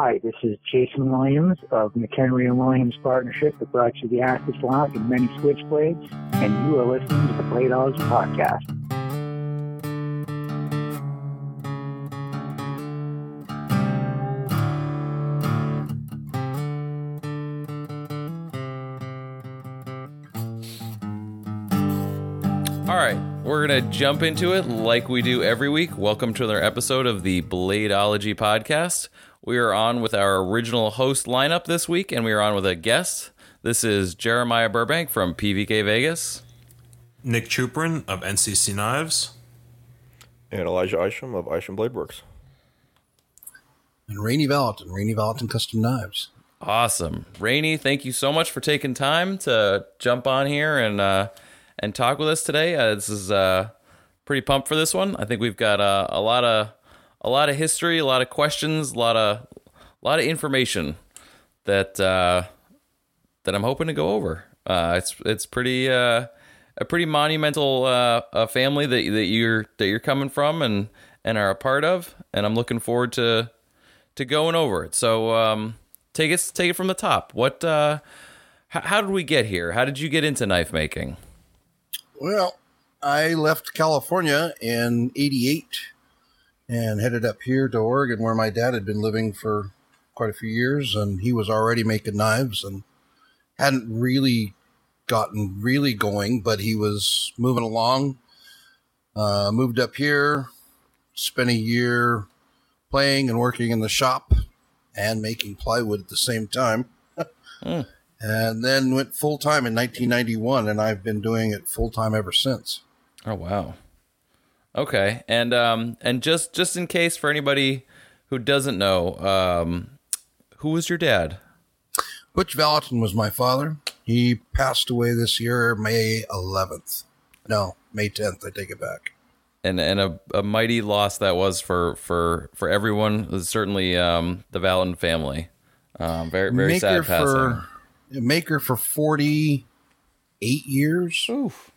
Hi, this is Jason Williams of McHenry & Williams Partnership that brought you the Axis Lock and many switchblades, and you are listening to the Bladeology Podcast. We're going to jump into it like we do every week. Welcome to another episode of the Bladeology Podcast. We are on with our original host lineup this week, and we are on with a guest. This is Jeremiah Burbank from PVK Vegas. Nick Chuprin of NCC Knives. And Elijah Isham of Isham Blade Works. And Rainey Vallotton, Rainey Vallotton Custom Knives. Awesome. Rainey, thank you so much for taking time to jump on here and talk with us today. This is pretty pumped for this one. I think we've got a lot of history, a lot of questions, a lot of information that I'm hoping to go over. It's pretty a pretty monumental family that you're coming from and are a part of, and I'm looking forward to going over it. So take it from the top. What? How did we get here? How did you get into knife making? Well, I left California in 88 and headed up here to Oregon, where my dad had been living for quite a few years, and he was already making knives and hadn't really gotten really going, but he was moving along. Moved up here, spent a year playing and working in the shop and making plywood at the same time. Mm. And then went full-time in 1991, and I've been doing it full-time ever since. Oh, wow. Okay. And just in case for anybody who doesn't know, who was your dad? Butch Vallotton was my father. He passed away this year, May 11th. No, May 10th. I take it back. And a mighty loss that was for everyone, certainly the Vallotton family. Very, very sad passing. Maker for 48 years. Oof.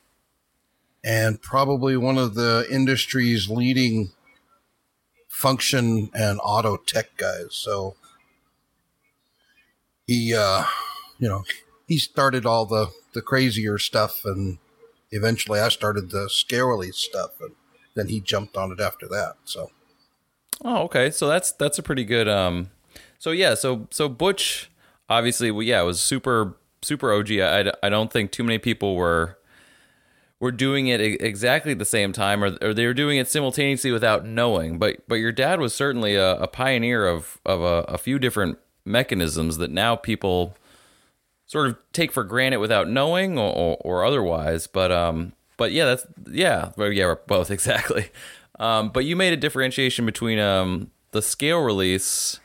And probably one of the industry's leading function and auto tech guys. So he, he started all the crazier stuff, and eventually I started the scarily stuff, and then he jumped on it after that. So. Oh, okay. So that's a pretty good. So yeah. So Butch. Obviously, it was super, super OG. I don't think too many people were doing it exactly at the same time, or they were doing it simultaneously without knowing. But your dad was certainly a pioneer of a few different mechanisms that now people sort of take for granted without knowing or otherwise. We're both exactly. But you made a differentiation between the scale release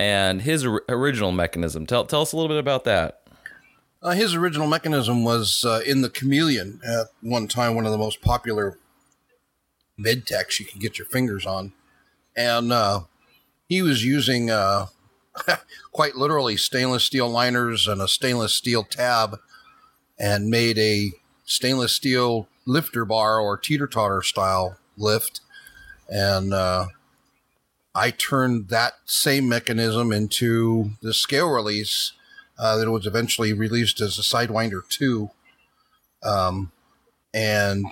and his original mechanism. Tell us a little bit about that. His original mechanism was in the Chameleon, at one time one of the most popular medtechs you can get your fingers on. And he was using quite literally stainless steel liners and a stainless steel tab, and made a stainless steel lifter bar, or teeter-totter style lift. And I turned that same mechanism into the scale release that was eventually released as a Sidewinder 2. And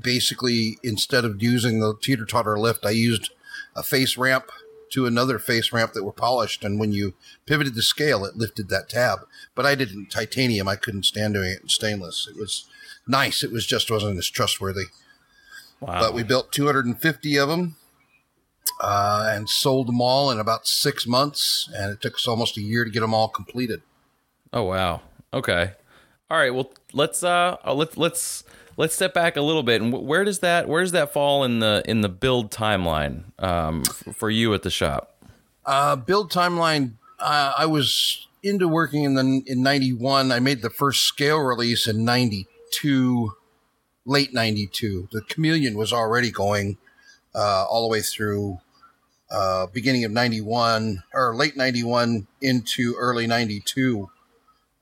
basically, instead of using the teeter-totter lift, I used a face ramp to another face ramp that were polished. And when you pivoted the scale, it lifted that tab. But I did it in titanium. I couldn't stand doing it in stainless. It was nice. It just wasn't as trustworthy. Wow. But we built 250 of them. And sold them all in about 6 months, and it took us almost a year to get them all completed. Oh wow! Okay, all right. Well, let's step back a little bit. And where does that fall in the build timeline for you at the shop? Build timeline. I was into working in 91. I made the first scale release in 92, late 92. The Chameleon was already going. All the way through beginning of 91 or late 91 into early 92.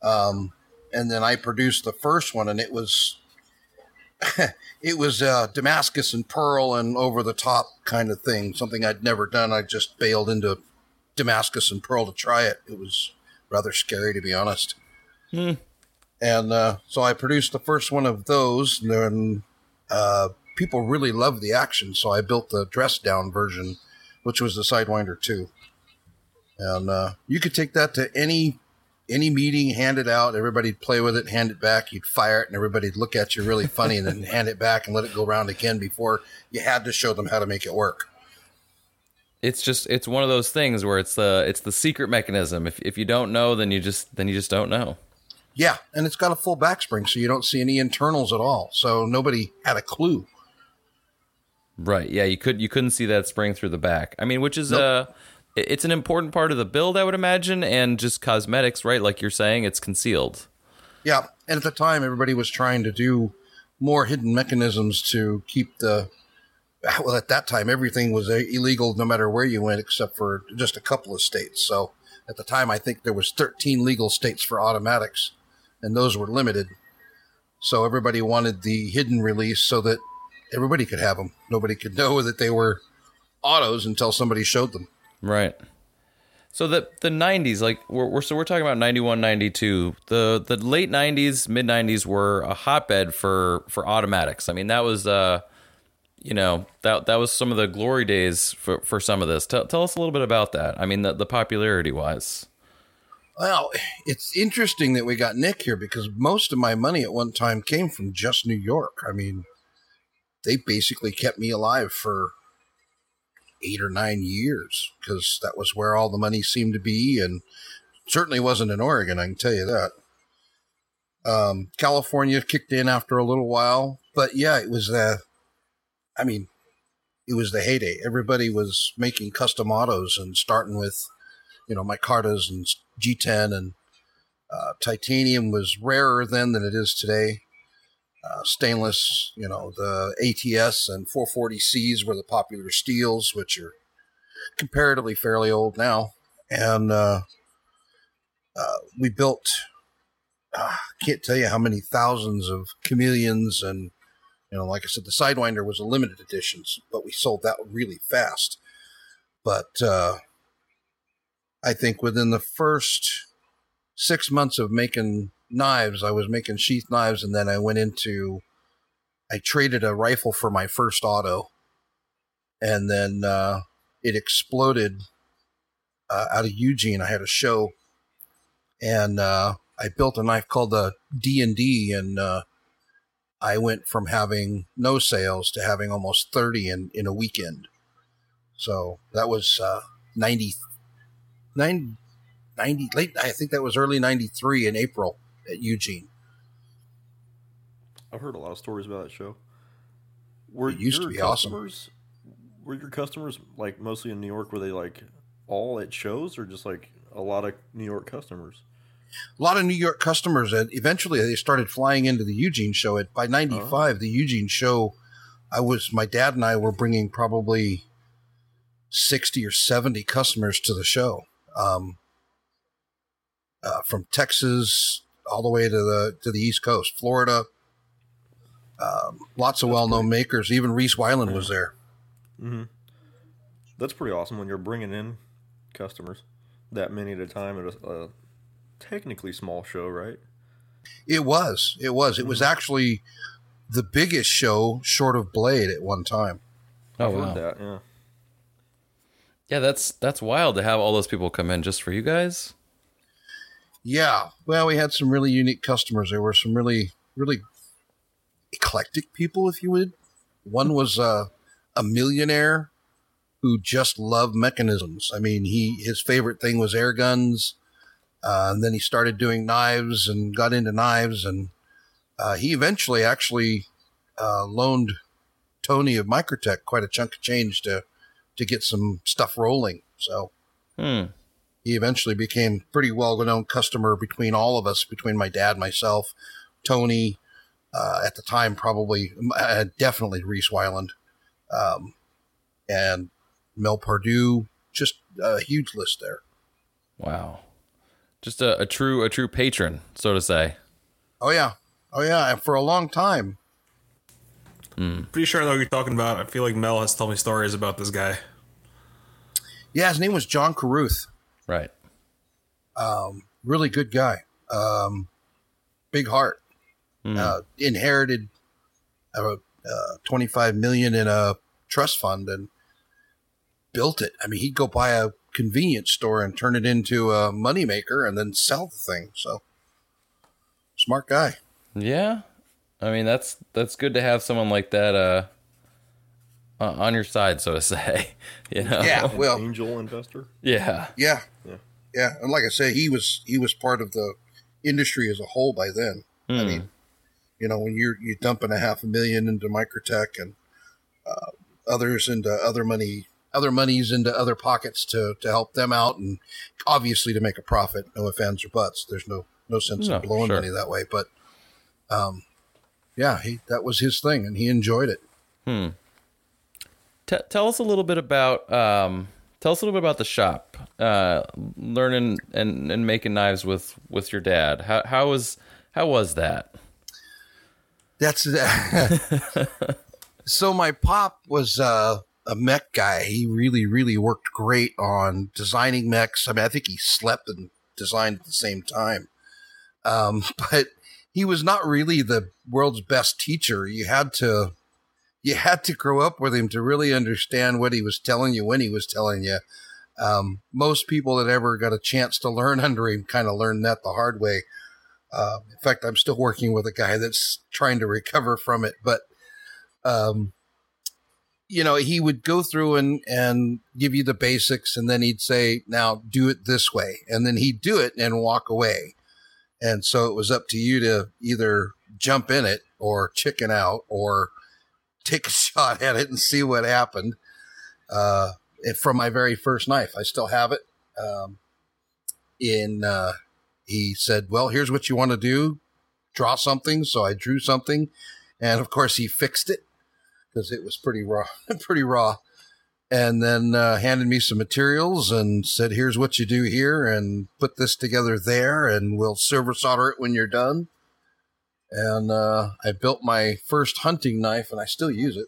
And then I produced the first one, and it was Damascus and Pearl and over the top kind of thing. Something I'd never done. I just bailed into Damascus and Pearl to try it. It was rather scary, to be honest. Mm. And so I produced the first one of those, and then people really loved the action, so I built the dress-down version, which was the Sidewinder 2. And you could take that to any meeting, hand it out, everybody'd play with it, hand it back, you'd fire it, and everybody'd look at you really funny, and then hand it back and let it go around again before you had to show them how to make it work. It's just, it's one of those things where it's the secret mechanism. If you don't know, then you just don't know. Yeah, and it's got a full backspring, so you don't see any internals at all. So nobody had a clue. Right. Yeah, you couldn't see that spring through the back. I mean, which is nope. It's an important part of the build, I would imagine, and just cosmetics, right? Like you're saying, it's concealed. Yeah, and at the time, everybody was trying to do more hidden mechanisms to keep the. Well, at that time, everything was illegal no matter where you went, except for just a couple of states. So at the time, I think there was 13 legal states for automatics, and those were limited. So everybody wanted the hidden release so that everybody could have them. Nobody could know that they were autos until somebody showed them. Right. So the 90s, like we're talking about 91, 92. The late 90s, mid 90s were a hotbed for automatics. I mean, that was you know, that was some of the glory days for some of this. Tell us a little bit about that. I mean, the popularity-wise. Well, it's interesting that we got Nick here because most of my money at one time came from just New York. I mean, they basically kept me alive for 8 or 9 years because that was where all the money seemed to be, and certainly wasn't in Oregon, I can tell you that. California kicked in after a little while, but yeah, it was that. I mean, it was the heyday. Everybody was making custom autos and starting with, you know, micartas and G10, and titanium was rarer then than it is today. Stainless, you know, the ATS and 440Cs were the popular steels, which are comparatively fairly old now. And we built, can't tell you how many thousands of chameleons and, you know, like I said, the Sidewinder was a limited edition, but we sold that really fast. But I think within the first 6 months of making knives, I was making sheath knives, and then I traded a rifle for my first auto, and then it exploded out of Eugene. I had a show, and I built a knife called the D&D, and I went from having no sales to having almost 30 in a weekend. So that was 90, late. I think that was early 93 in April at Eugene. I've heard a lot of stories about that show. It used to be awesome. Were your customers like mostly in New York? Were they like all at shows, or just like a lot of New York customers? A lot of New York customers, and eventually they started flying into the Eugene show. By 95, The Eugene show, my dad and I were bringing probably 60 or 70 customers to the show, from Texas all the way to the East Coast, Florida. Lots of well-known makers. Even Reese Weiland was there. Mm-hmm. That's pretty awesome when you're bringing in customers that many at a time at a technically small show, right? It was mm-hmm. was actually the biggest show short of Blade at one time. Oh, wow. That, yeah, that's wild to have all those people come in just for you guys. Yeah, well, we had some really unique customers. There were some really, really eclectic people, if you would. One was a millionaire who just loved mechanisms. I mean, his favorite thing was air guns. And then he started doing knives and got into knives. And he eventually actually loaned Tony of Microtech quite a chunk of change to get some stuff rolling. So he eventually became a pretty well-known customer between all of us, between my dad, myself, Tony, at the time probably, definitely Reese Weiland, and Mel Pardue. Just a huge list there. Wow. Just a true patron, so to say. Oh yeah, and for a long time. Pretty sure I know what you're talking about. I feel like Mel has told me stories about this guy. Yeah, his name was John Carruth. Right. Really good guy. Big heart. Inherited $25 million in a trust fund and built it. I mean, he'd go buy a convenience store and turn it into a moneymaker and then sell the thing. So, smart guy. Yeah. I mean, that's good to have someone like that on your side, so to say. You know? Yeah, well, angel investor. Yeah. Yeah. Yeah. Yeah. And like I said, he was part of the industry as a whole by then. I mean, you know, when you're dumping $500,000 into Microtech and others into other monies into other pockets to help them out, and obviously to make a profit. No ifs, ands, or buts. There's no sense in blowing money that way. But yeah, that was his thing, and he enjoyed it. Tell us a little bit about the shop. Learning and making knives with your dad. How was that? So my pop was a mech guy. He really, really worked great on designing mechs. I mean, I think he slept and designed at the same time. But he was not really the world's best teacher. You had to grow up with him to really understand what he was telling you when he was telling you. Most people that ever got a chance to learn under him kind of learned that the hard way. In fact, I'm still working with a guy that's trying to recover from it, but, you know, he would go through and give you the basics, and then he'd say, now do it this way. And then he'd do it and walk away. And so it was up to you to either jump in it or chicken out or take a shot at it and see what happened. From my very first knife, I still have it. He said, well, here's what you want to do. Draw something. So I drew something. And, of course, he fixed it because it was pretty raw. And then handed me some materials and said, here's what you do here. And put this together there. And we'll silver solder it when you're done. And I built my first hunting knife, and I still use it.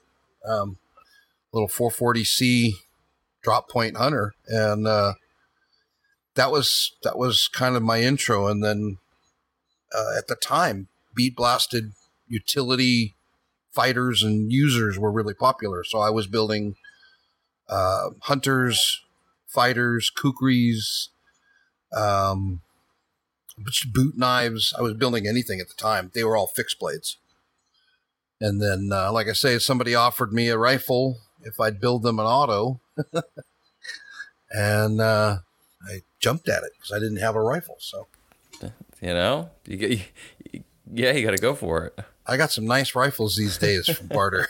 Little 440C drop point hunter. And That was kind of my intro, and then at the time, bead blasted utility fighters and users were really popular. So I was building hunters, fighters, kukris, boot knives. I was building anything at the time. They were all fixed blades. And then, like I say, somebody offered me a rifle if I'd build them an auto, and I jumped at it because I didn't have a rifle. So, you know, you got to go for it. I got some nice rifles these days from barter.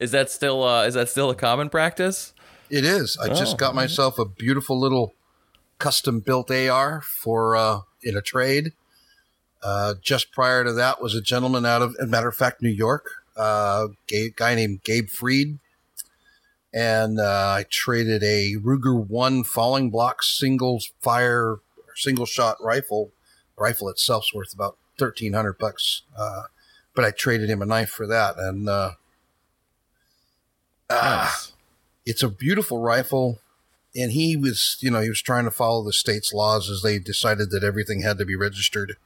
Is that still a common practice? It is. I just got myself a beautiful little custom built AR for in a trade. Just prior to that was a gentleman out of, as a matter of fact, New York, guy named Gabe Freed. And I traded a Ruger 1 Falling Block single shot rifle. The rifle itself's worth about $1,300, but I traded him a knife for that. And nice. It's a beautiful rifle. And he was trying to follow the state's laws as they decided that everything had to be registered,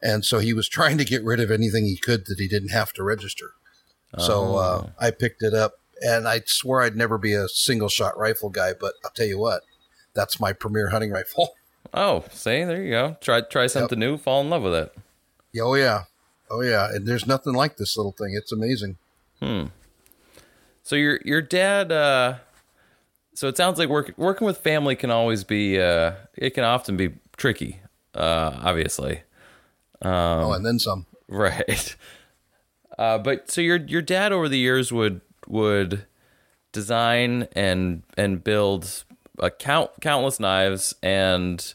and so he was trying to get rid of anything he could that he didn't have to register. So I picked it up. And I swore I'd never be a single-shot rifle guy, but I'll tell you what, that's my premier hunting rifle. Oh, see? There you go. Try something new, fall in love with it. Yeah, oh, yeah. And there's nothing like this little thing. It's amazing. So your dad, so it sounds like working with family can always be, it can often be tricky, obviously. And then some. Right. But so your dad over the years would design and build countless knives, and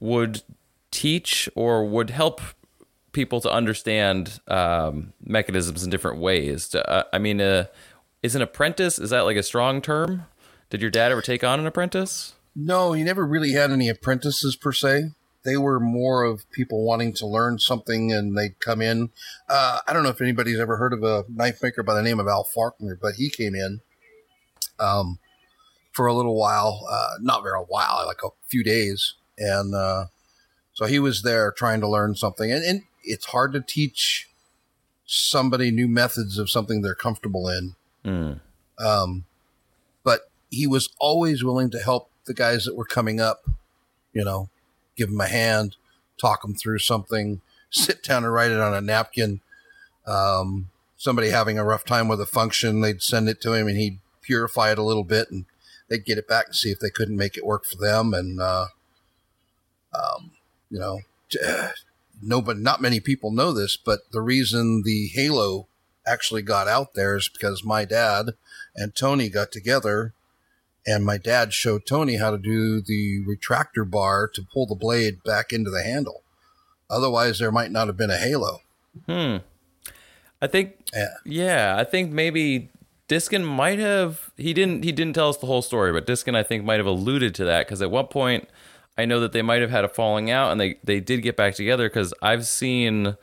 would teach or would help people to understand mechanisms in different ways. Is an apprentice, is that like a strong term? Did your dad ever take on an apprentice? No, he never really had any apprentices per se. They were more of people wanting to learn something, and they'd come in. I don't know if anybody's ever heard of a knife maker by the name of Al Faulkner, but he came in for a little while, not very while, like a few days. And so he was there trying to learn something. And it's hard to teach somebody new methods of something they're comfortable in. Mm. But he was always willing to help the guys that were coming up, you know, give them a hand, talk them through something, sit down and write it on a napkin. Somebody having a rough time with a function, they'd send it to him and he'd purify it a little bit and they'd get it back and see if they couldn't make it work for them. And, you know, not many people know this, but the reason the Halo actually got out there is because my dad and Tony got together and my dad showed Tony how to do the retractor bar to pull the blade back into the handle. Otherwise, there might not have been a Halo. Hmm. I think, yeah, I think maybe Diskin might have, he didn't tell us the whole story, but Diskin, I think, might have alluded to that. Cause at one point I know that they might've had a falling out and they did get back together. Cause I've seen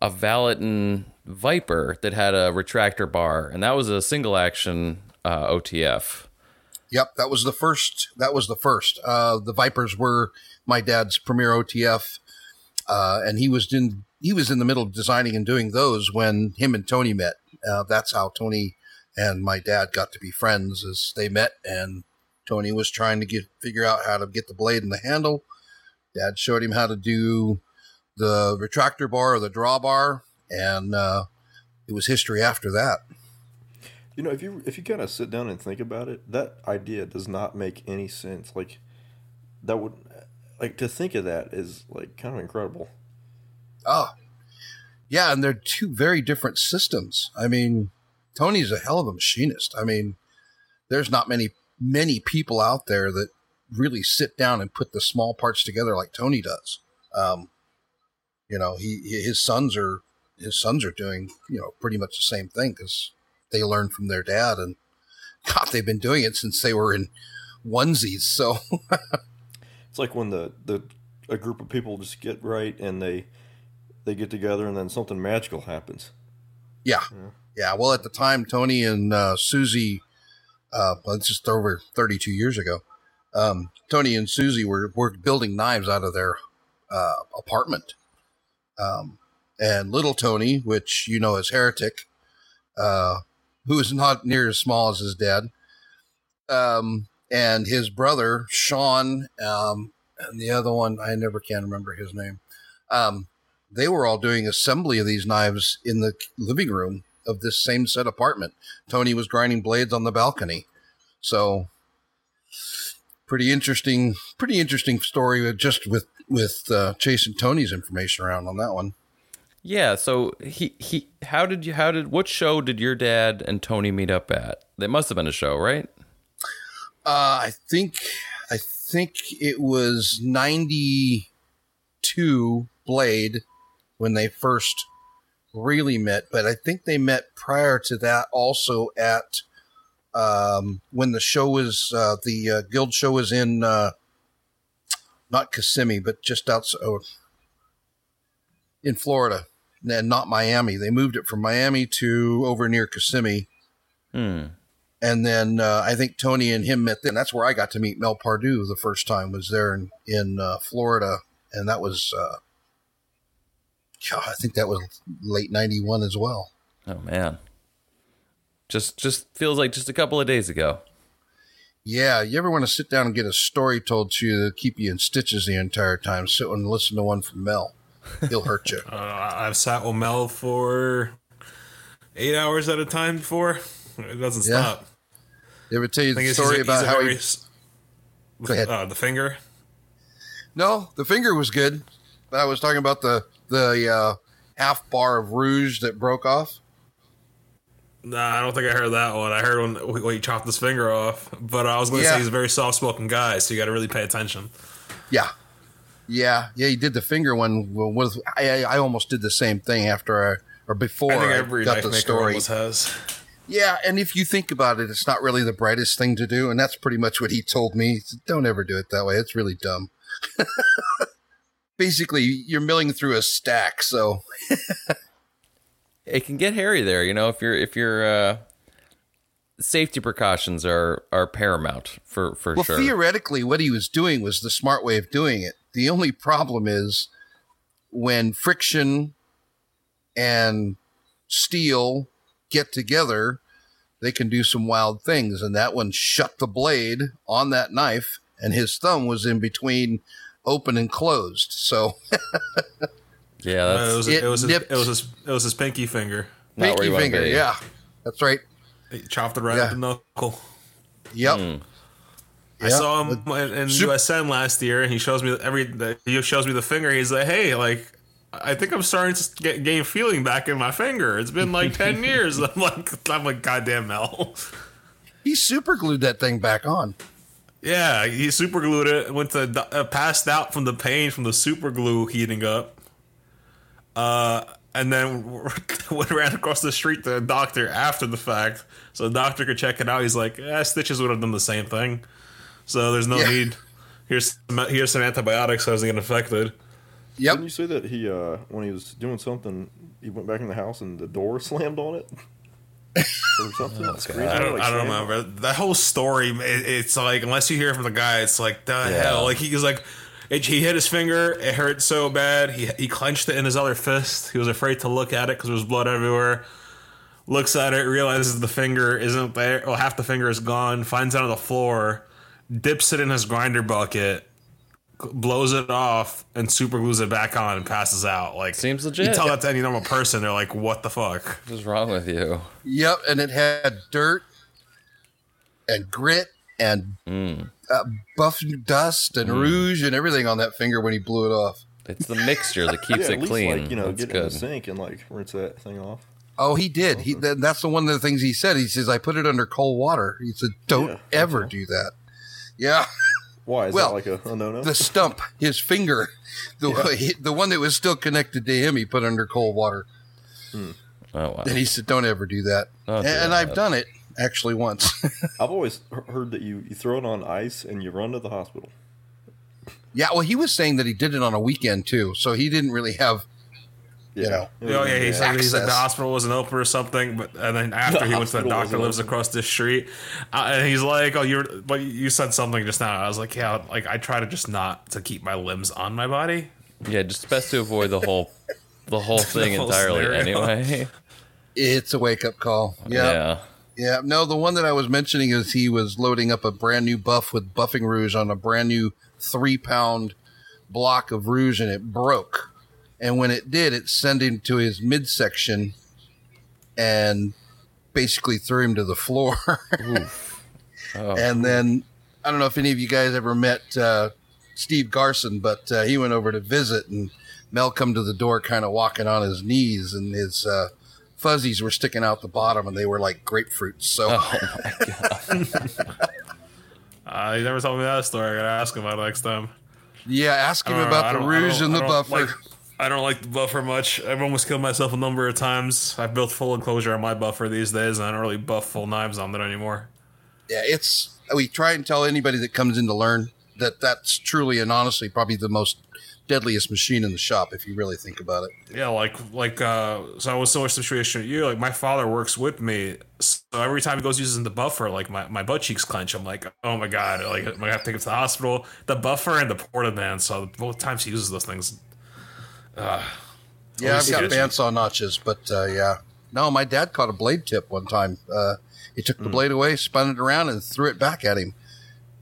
a Vallotton Viper that had a retractor bar and that was a single action, OTF. Yep. That was the first, the Vipers were my dad's premier OTF. And he was in the middle of designing and doing those when him and Tony met. That's how Tony and my dad got to be friends, as they met and Tony was trying to figure out how to get the blade in the handle. Dad showed him how to do the retractor bar or the draw bar, and it was history after that. You know, if you kind of sit down and think about it, that idea does not make any sense. Like that would, like to think of that is like kind of incredible. Oh, yeah, and they're two very different systems. I mean, Tony's a hell of a machinist. I mean, there's not many people out there that really sit down and put the small parts together like Tony does. You know, his sons are doing, you know, pretty much the same thing because they learned from their dad, and God, they've been doing it since they were in onesies. So it's like when a group of people just get right and they get together and then something magical happens. Yeah. Yeah. Well, at the time, Tony and Susie, it's just over 32 years ago. Tony and Susie were building knives out of their apartment. And little Tony, which you know as Heretic, who is not near as small as his dad, and his brother, Sean, and the other one, I never can remember his name. They were all doing assembly of these knives in the living room of this same set apartment. Tony was grinding blades on the balcony. So pretty interesting story just with Chase and Tony's information around on that one. Yeah. So what show did your dad and Tony meet up at? It must've been a show, right? I think it was 92 Blade when they first really met, but I think they met prior to that also at when the show was the guild show was in not Kissimmee but just outside in Florida and not Miami. They moved it from Miami to over near Kissimmee. And then I think Tony and him met then. That's where I got to meet Mel Pardue the first time, was there in Florida, and that was God, I think that was late 91 as well. Oh man. Just feels like just a couple of days ago. Yeah. You ever want to sit down and get a story told to you to keep you in stitches the entire time? Sit and listen to one from Mel. He'll hurt you. I've sat with Mel for 8 hours at a time before. It doesn't stop. They would tell you the story about how he... Go ahead. The finger? No, the finger was good. But I was talking about the half bar of rouge that broke off. Nah, I don't think I heard that one. I heard when he chopped his finger off. But I was going to say he's a very soft-spoken guy, so you got to really pay attention. Yeah. Yeah. Yeah, he did the finger one. With, I almost did the same thing before I got the story. Has. Yeah, and if you think about it, it's not really the brightest thing to do, and that's pretty much what he told me. He said, don't ever do it that way. It's really dumb. Basically, you're milling through a stack, so it can get hairy there. You know, if you're safety precautions are paramount for sure. Well, theoretically, what he was doing was the smart way of doing it. The only problem is when friction and steel get together, they can do some wild things. And that one shut the blade on that knife, and his thumb was in between open and closed. So, yeah, that's, it was his pinky finger. Pinky finger, yeah, that's right. He chopped it right at the knuckle. Yep. Mm. I saw him in USN last year, and he shows me the finger. He's like, "Hey, like, I think I'm starting to gain feeling back in my finger. It's been like 10 years." I'm like, "Goddamn, Mel!" He super glued that thing back on. Yeah, he super glued it. Went to passed out from the pain from the super glue heating up. And then ran across the street to a doctor after the fact, so the doctor could check it out. He's like, "Stitches would have done the same thing. So there's no need. Here's some antibiotics. I wasn't getting affected." Yep. Didn't you say that he when he was doing something, he went back in the house and the door slammed on it? Or something? I don't remember. That whole story, it's like, unless you hear from the guy, it's like, the hell? Like, he was like, he hit his finger, it hurt so bad, he clenched it in his other fist. He was afraid to look at it because there was blood everywhere. Looks at it, realizes the finger isn't there. Well, half the finger is gone, finds it on the floor, dips it in his grinder bucket, blows it off, and super glues it back on and passes out. Like, seems legit. You tell that to any normal person, they're like, "What the fuck? What's wrong with you?" Yep, and it had dirt and grit and buff dust and rouge and everything on that finger when he blew it off. It's the mixture that keeps it clean. Like, you know, that's get good. In the sink and like rinse that thing off. Oh, he did. That's the one of the things he said. He says, "I put it under cold water." He said, "Don't ever do that." Yeah. Why? Is that like a no-no? The stump, his finger, the one that was still connected to him, he put under cold water. Hmm. Oh, wow. And he said, "Don't ever do that." And I've done it, actually, once. I've always heard that you throw it on ice and you run to the hospital. Yeah, well, he was saying that he did it on a weekend, too, so he didn't really have... He said the hospital wasn't open or something, and then after he went to the doctor lives across the street, and he's like, "Oh, you said something just now." I was like, "Yeah, like I try to just not to keep my limbs on my body." Yeah, just best to avoid the whole thing entirely. Scenario. Anyway, it's a wake up call. Yeah. No, the one that I was mentioning is he was loading up a brand new buff with buffing rouge on a brand new 3-pound block of rouge, and it broke. And when it did, it sent him to his midsection and basically threw him to the floor. Oof. Oh. And then, I don't know if any of you guys ever met Steve Garson, but he went over to visit, and Mel come to the door kind of walking on his knees, and his fuzzies were sticking out the bottom, and they were like grapefruits. So. Oh, my God. He never told me that story. I got to ask him about it next time. Yeah, ask him about the rouge and the buffer. I don't like the buffer much. I've almost killed myself a number of times. I've built full enclosure on my buffer these days, and I don't really buff full knives on it anymore. Yeah, we try and tell anybody that comes in to learn that that's truly and honestly probably the most deadliest machine in the shop if you really think about it. Yeah, so I was similar situation to you. Like, my father works with me, so every time he goes using the buffer, like my butt cheeks clench. I'm like, "Oh my God, like I'm gonna have to take him to the hospital." The buffer and the porta band. So both times he uses those things. I've got bandsaw notches, but no, my dad caught a blade tip one time. He took the blade away, spun it around, and threw it back at him,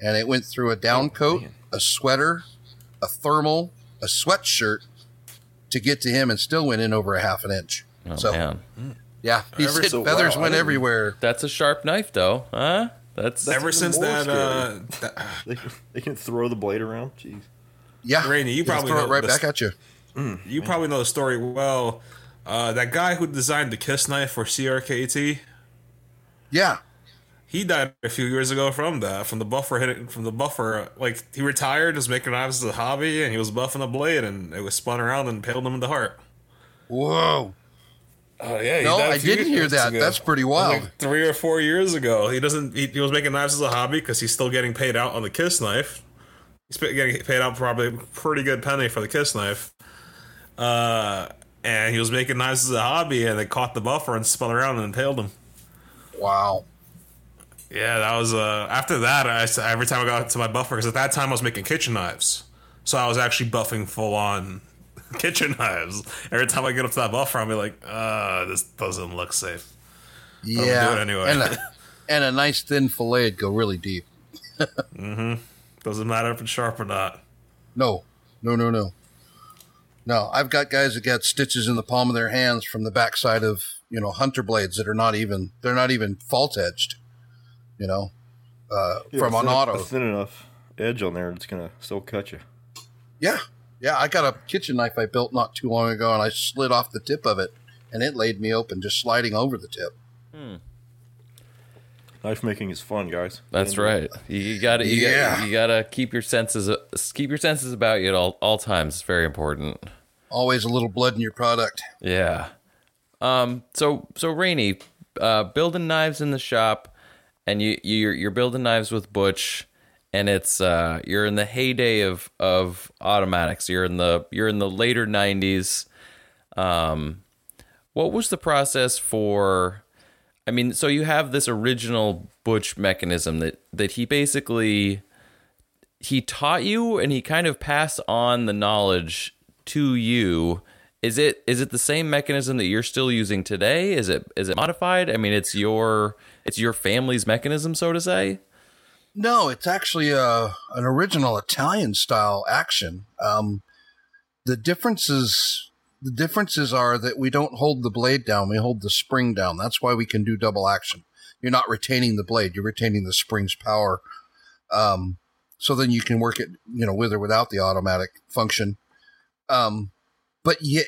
and it went through a down coat, a sweater, a thermal, a sweatshirt to get to him, and still went in over a half an inch. Oh, so, man. Yeah, his feathers went everywhere. That's a sharp knife, though, huh? That's ever since that. They can throw the blade around. Jeez. Yeah, Rainey, you probably throw it right back at you. You probably know the story well. That guy who designed the Kiss Knife for CRKT, yeah, he died a few years ago from the buffer. Like, he retired, was making knives as a hobby, and he was buffing a blade, and it was spun around and impaled him in the heart. Whoa! Yeah, no, I didn't hear that. Ago. That's pretty wild. Like 3 or 4 years ago, he doesn't. He was making knives as a hobby because he's still getting paid out on the Kiss Knife. He's getting paid out probably a pretty good penny for the Kiss Knife. And he was making knives as a hobby, and they caught the buffer and spun around and impaled him. Wow. Yeah, that was after that. Every time I got to my buffer, because at that time I was making kitchen knives, so I was actually buffing full on kitchen knives. Every time I get up to that buffer, I'll be like, this doesn't look safe. But yeah, I'm gonna do it anyway. And a nice thin fillet would go really deep. Mm-hmm. Doesn't matter if it's sharp or not. No. No, I've got guys that got stitches in the palm of their hands from the backside of, hunter blades that are not even fault edged. From an auto. It's thin enough edge on there, it's going to still cut you. Yeah. I got a kitchen knife I built not too long ago, and I slid off the tip of it, and it laid me open just sliding over the tip. Knife making is fun, guys. That's right. You gotta keep your senses about you at all times. It's very important. Always a little blood in your product. Yeah. So Rainey, building knives in the shop, and you're building knives with Butch, and it's you're in the heyday of automatics. You're in the later 90s. What was the process for? I mean, so you have this original Butch mechanism that he basically, he taught you and he kind of passed on the knowledge to you. Is it the same mechanism that you're still using today? Is it modified? I mean, it's your family's mechanism, so to say. No, it's actually an original Italian style action. The differences are that we don't hold the blade down. We hold the spring down. That's why we can do double action. You're not retaining the blade. You're retaining the spring's power. So then you can work it, with or without the automatic function. But yeah,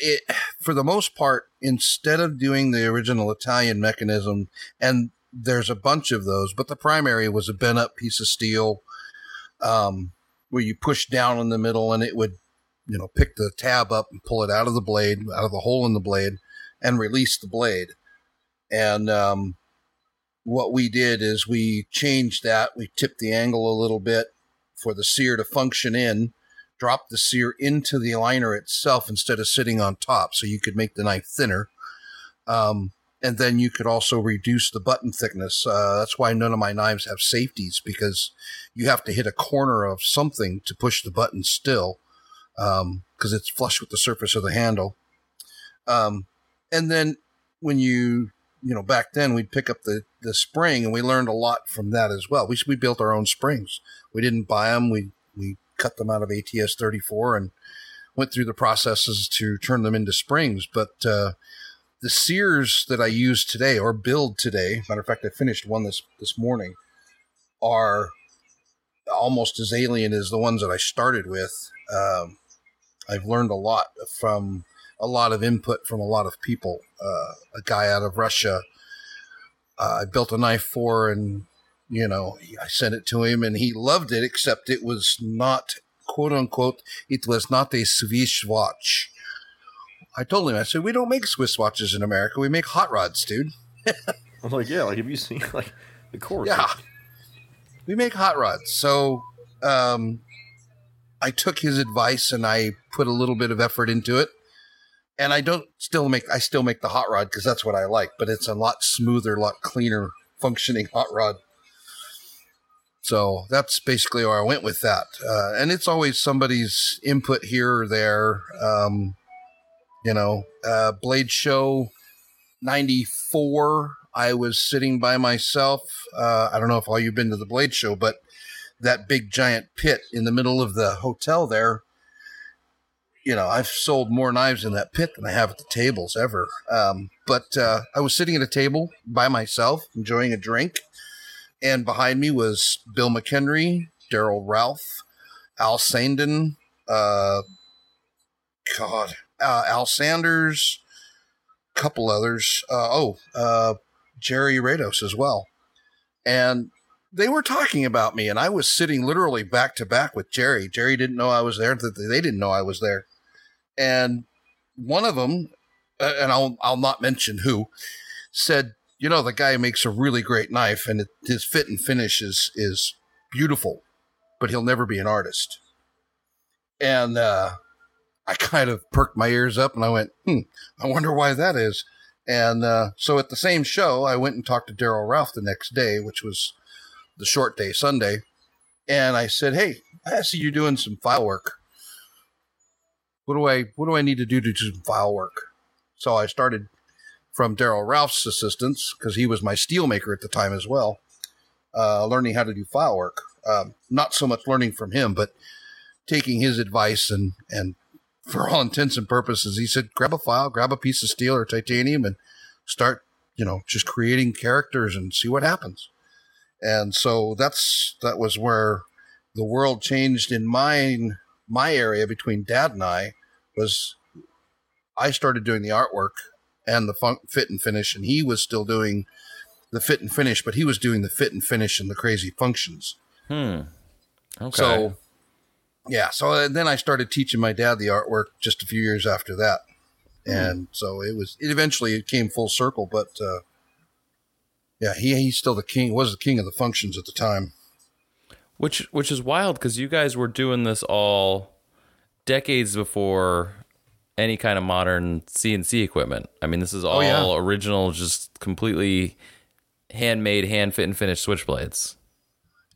for the most part, instead of doing the original Italian mechanism, and there's a bunch of those, but the primary was a bent up piece of steel, where you push down in the middle and it would, pick the tab up and pull it out of the blade, out of the hole in the blade, and release the blade. And what we did is we changed that. We tipped the angle a little bit for the sear to function in, dropped the sear into the liner itself instead of sitting on top, so you could make the knife thinner. And then you could also reduce the button thickness. That's why none of my knives have safeties, because you have to hit a corner of something to push the button still. Because it's flush with the surface of the handle. And then when back then we'd pick up the spring, and we learned a lot from that as well. We built our own springs. We didn't buy them. We cut them out of ATS 34 and went through the processes to turn them into springs. But the sears that I use today or build today, matter of fact, I finished one this morning, are almost as alien as the ones that I started with. I've learned a lot from a lot of input from a lot of people. A guy out of Russia, I built a knife for, and, I sent it to him and he loved it, except it was not, quote unquote, it was not a Swiss watch. I told him, I said, we don't make Swiss watches in America. We make hot rods, dude. I'm like, yeah, have you seen the course? Yeah. We make hot rods. So, I took his advice and I put a little bit of effort into it, and I still make the hot rod because that's what I like, but it's a lot smoother, a lot cleaner functioning hot rod. So that's basically where I went with that. And it's always somebody's input here or there. Blade Show 94, I was sitting by myself. I don't know if all you've been to the Blade Show, but that big giant pit in the middle of the hotel there, I've sold more knives in that pit than I have at the tables ever. But I was sitting at a table by myself, enjoying a drink. And behind me was Bill McHenry, Darryl Ralph, Al Sandin, Al Sanders, a couple others. Jerry Rados as well. And they were talking about me, and I was sitting literally back to back with Jerry. Jerry didn't know I was there. They didn't know I was there. And one of them, and I'll not mention who, said, the guy makes a really great knife, and his fit and finish is beautiful, but he'll never be an artist. And I kind of perked my ears up, and I went, I wonder why that is. And so at the same show, I went and talked to Darryl Ralph the next day, which was – the short day Sunday, and I said, "Hey, I see you're doing some file work. What do I need to do some file work?" So I started from Darryl Ralph's assistance, because he was my steel maker at the time as well, learning how to do file work. Not so much learning from him, but taking his advice, and for all intents and purposes, he said, grab a file, grab a piece of steel or titanium and start, just creating characters and see what happens. And so that was where the world changed in my area between Dad and I was, I started doing the artwork and the fit and finish, and he was still doing the fit and finish, but he was doing the fit and finish and the crazy functions. Okay. So, yeah. So then I started teaching my dad the artwork just a few years after that. And so it eventually came full circle, but, he's still the king of the functions at the time. Which is wild, because you guys were doing this all decades before any kind of modern CNC equipment. I mean, this is all original, just completely handmade, hand fit and finish switchblades.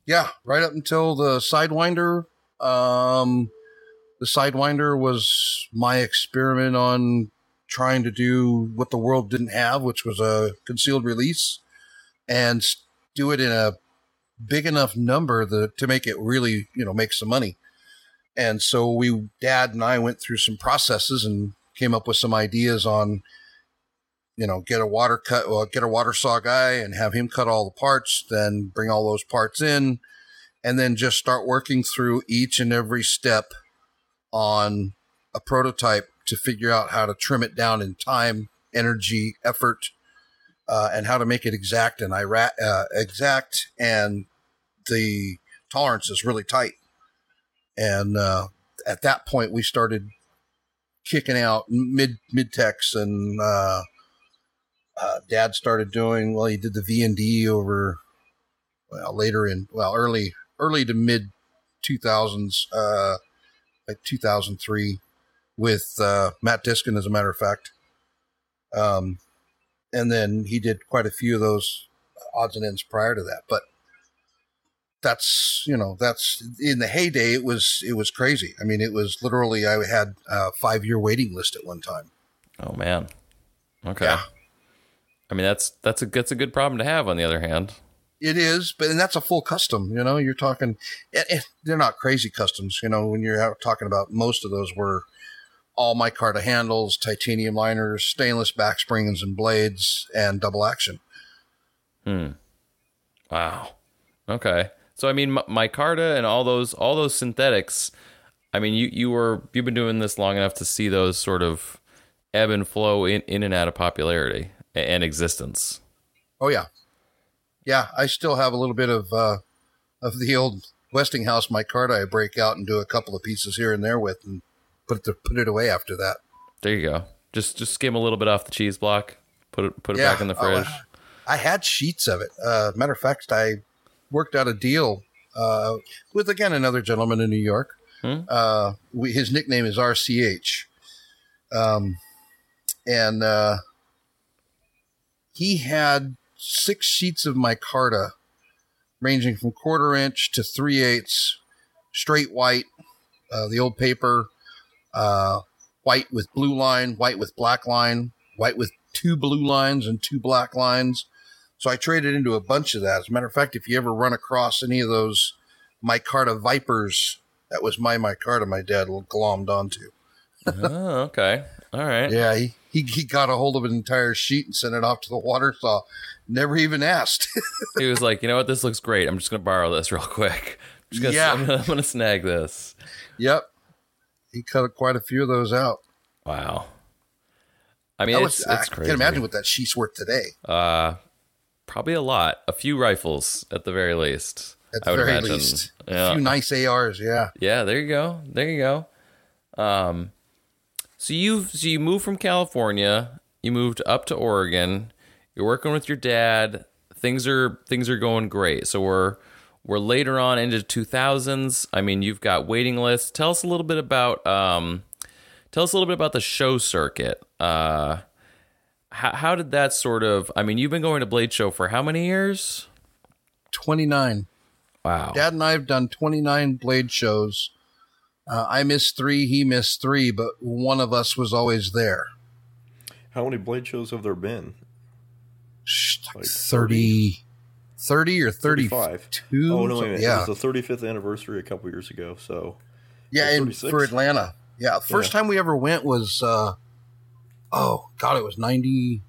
Yeah. Right up until the Sidewinder, the Sidewinder was my experiment on trying to do what the world didn't have, which was a concealed release, and do it in a big enough number to make it really, make some money. And so Dad and I went through some processes and came up with some ideas on, get a water saw guy and have him cut all the parts, then bring all those parts in, and then just start working through each and every step on a prototype to figure out how to trim it down in time, energy, effort, and how to make it exact and exact, and the tolerance is really tight. And at that point, we started kicking out mid-techs, and Dad started doing. Well, he did the V&D over early to mid 2000s. Like 2003 with Matt Diskin, as a matter of fact. And then he did quite a few of those odds and ends prior to that. But that's in the heyday, it was crazy. I mean, it was literally, I had a 5-year waiting list at one time. Oh man. Okay. Yeah. I mean, that's a good problem to have on the other hand. It is, but that's a full custom, you're talking, they're not crazy customs, when you're talking about, most of those were all micarta handles, titanium liners, stainless back springs and blades, and double action. Wow. Okay. So, I mean, micarta and all those synthetics, I mean, you've been doing this long enough to see those sort of ebb and flow in and out of popularity and existence. Oh yeah. Yeah, I still have a little bit of the old Westinghouse micarta I break out and do a couple of pieces here and there with, and put it away after that. There you go. Just skim a little bit off the cheese block, put it back in the fridge. I had sheets of it. Matter of fact, I worked out a deal with, again, another gentleman in New York. His nickname is RCH. And he had 6 sheets of micarta ranging from 1/4 inch to 3/8, straight white, the old paper, white with blue line, white with black line, white with 2 blue lines and 2 black lines. So I traded into a bunch of that. As a matter of fact, if you ever run across any of those micarta Vipers, that was my micarta my dad glommed onto. Oh, okay. All right. Yeah, he got a hold of an entire sheet and sent it off to the water saw. Never even asked. He was like, you know what? This looks great. I'm just going to borrow this real quick. I'm going to snag this. Yep. He cut quite a few of those out. Wow. I mean, it's crazy. I can't imagine what that sheet's worth today. Probably a lot. A few rifles at the very least. At the very least. Yeah. A few nice ARs, yeah. Yeah, there you go. There you go. So you moved from California, you moved up to Oregon, you're working with your dad, things are going great. So we're later on into 2000s. I mean, you've got waiting lists. Tell us a little bit about the show circuit. How did that sort of, I mean, you've been going to Blade Show for how many years? 29. Wow. Dad and I have done 29 Blade shows. I missed 3, he missed 3, but one of us was always there. How many Blade shows have there been? Like 30 or 35. Oh, no, wait, yeah. It was the 35th anniversary a couple years ago. So, yeah, and for Atlanta. Yeah, first time we ever went was, it was 90?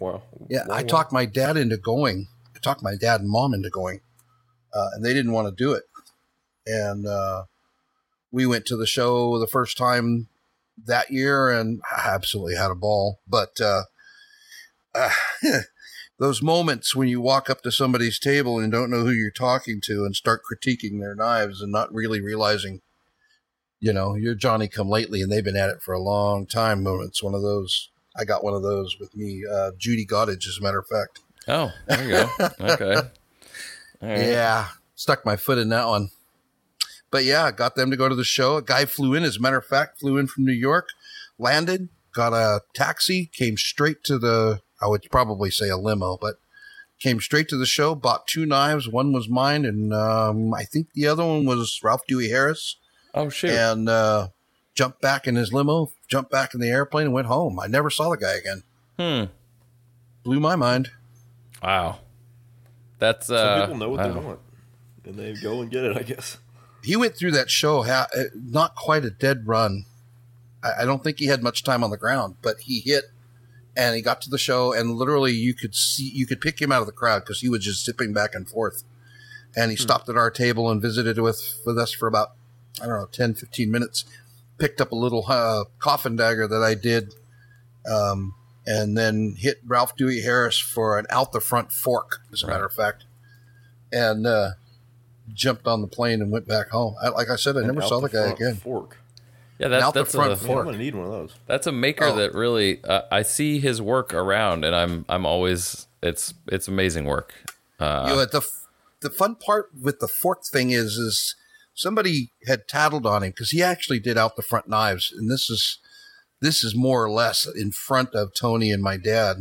Wow. Yeah, I talked my dad into going. I talked my dad and mom into going, and they didn't want to do it. And we went to the show the first time that year, and I absolutely had a ball. But those moments when you walk up to somebody's table and don't know who you're talking to and start critiquing their knives and not really realizing, you know, you're Johnny come lately and they've been at it for a long time moments. One of those. I got one of those with me, Judy Gottage, as a matter of fact. Oh, there you go. Okay. All right. Yeah. Stuck my foot in that one. But yeah, I got them to go to the show. A guy flew in, as a matter of fact, flew in from New York, landed, got a taxi, came straight to the, I would probably say a limo, but came straight to the show, bought 2 knives. One was mine, and I think the other one was Ralph Dewey Harris. Oh, shit. And jumped back in his limo, jumped back in the airplane, and went home. I never saw the guy again. Blew my mind. Wow. That's some people know what they want, and they go and get it, I guess. He went through that show, not quite a dead run. I don't think he had much time on the ground, but he hit, and he got to the show, and literally you could pick him out of the crowd because he was just zipping back and forth. And he stopped at our table and visited with us for about, I don't know, 10, 15 minutes. Picked up a little coffin dagger that I did, and then hit Ralph Dewey Harris for an out-the-front fork, as a matter of fact, and jumped on the plane and went back home. Like I said, I never saw the guy again. Fork. Yeah, that's a fork. I'm going to need one of those. That's a maker that really I see his work around, and I'm always it's amazing work. You know, the fun part with the fork thing is. Somebody had tattled on him because he actually did out the front knives. And this is more or less in front of Tony and my dad,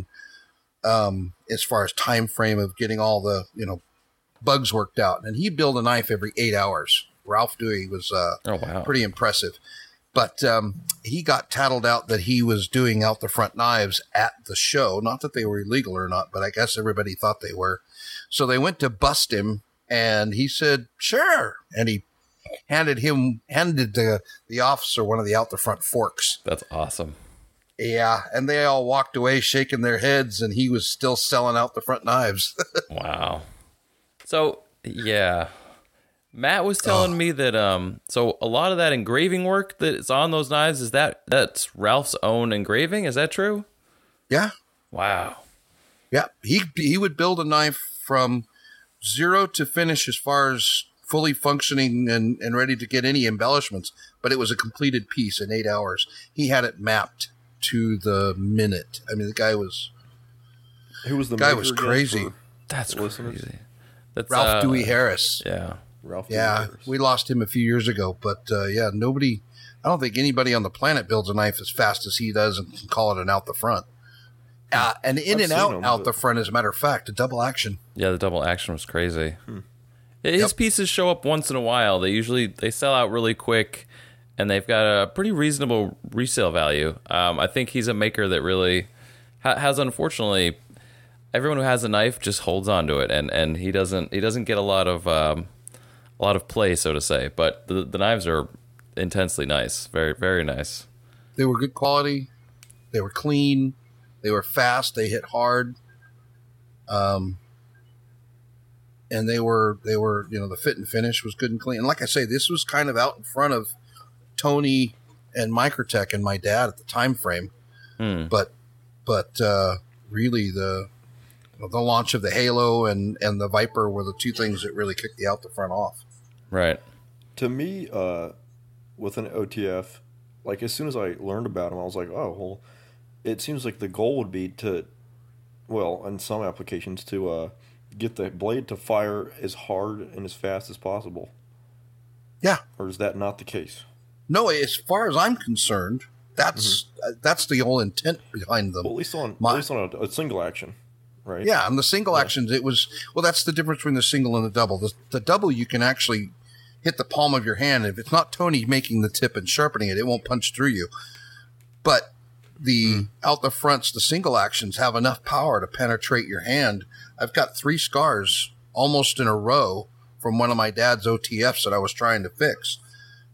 as far as time frame of getting all the, you know, bugs worked out. And he built a knife every 8 hours. Ralph Dewey was pretty impressive. But he got tattled out that he was doing out the front knives at the show. Not that they were illegal or not, but I guess everybody thought they were. So they went to bust him, and he said, sure. And he handed the officer one of the out the front forks. That's awesome. Yeah, and they all walked away shaking their heads, and he was still selling out the front knives. Wow. So yeah, Matt was telling me that so a lot of that engraving work that's on those knives is that's Ralph's own engraving. Is that true? Yeah. Wow. Yeah, he would build a knife from zero to finish as far as fully functioning and ready to get any embellishments, but it was a completed piece in 8 hours. He had it mapped to the minute. I mean, the guy was... Who was the guy was crazy. That's listeners? Crazy. That's Ralph Dewey Harris. Yeah. Ralph Dewey Harris. We lost him a few years ago, but nobody... I don't think anybody on the planet builds a knife as fast as he does and can call it an out the front. An in I've and out him, out but... the front, as a matter of fact, a double action. Yeah, the double action was crazy. His pieces show up once in a while. They sell out really quick, and they've got a pretty reasonable resale value. I think he's a maker that really has, unfortunately, everyone who has a knife just holds onto it, and he doesn't get a lot of play, so to say. But the knives are intensely nice, very very nice. They were good quality. They were clean. They were fast. They hit hard. And they were, you know, the fit and finish was good and clean. And like I say, this was kind of out in front of Tony and Microtech and my dad at the time frame. But really the launch of the Halo and the Viper were the two things that really kicked the out the front off. Right. To me, with an OTF, like as soon as I learned about them, I was like, oh, well, it seems like the goal would be to, well, in some applications to, get the blade to fire as hard and as fast as possible. Yeah. Or is that not the case? No, as far as I'm concerned, that's the whole intent behind them. Well, at least on a single action. right? Yeah, on the single actions, it was, well, that's the difference between the single and the double. The double, you can actually hit the palm of your hand. If it's not Tony making the tip and sharpening it, it won't punch through you. But the out the fronts, the single actions have enough power to penetrate your hand. I've got 3 scars almost in a row from one of my dad's OTFs that I was trying to fix.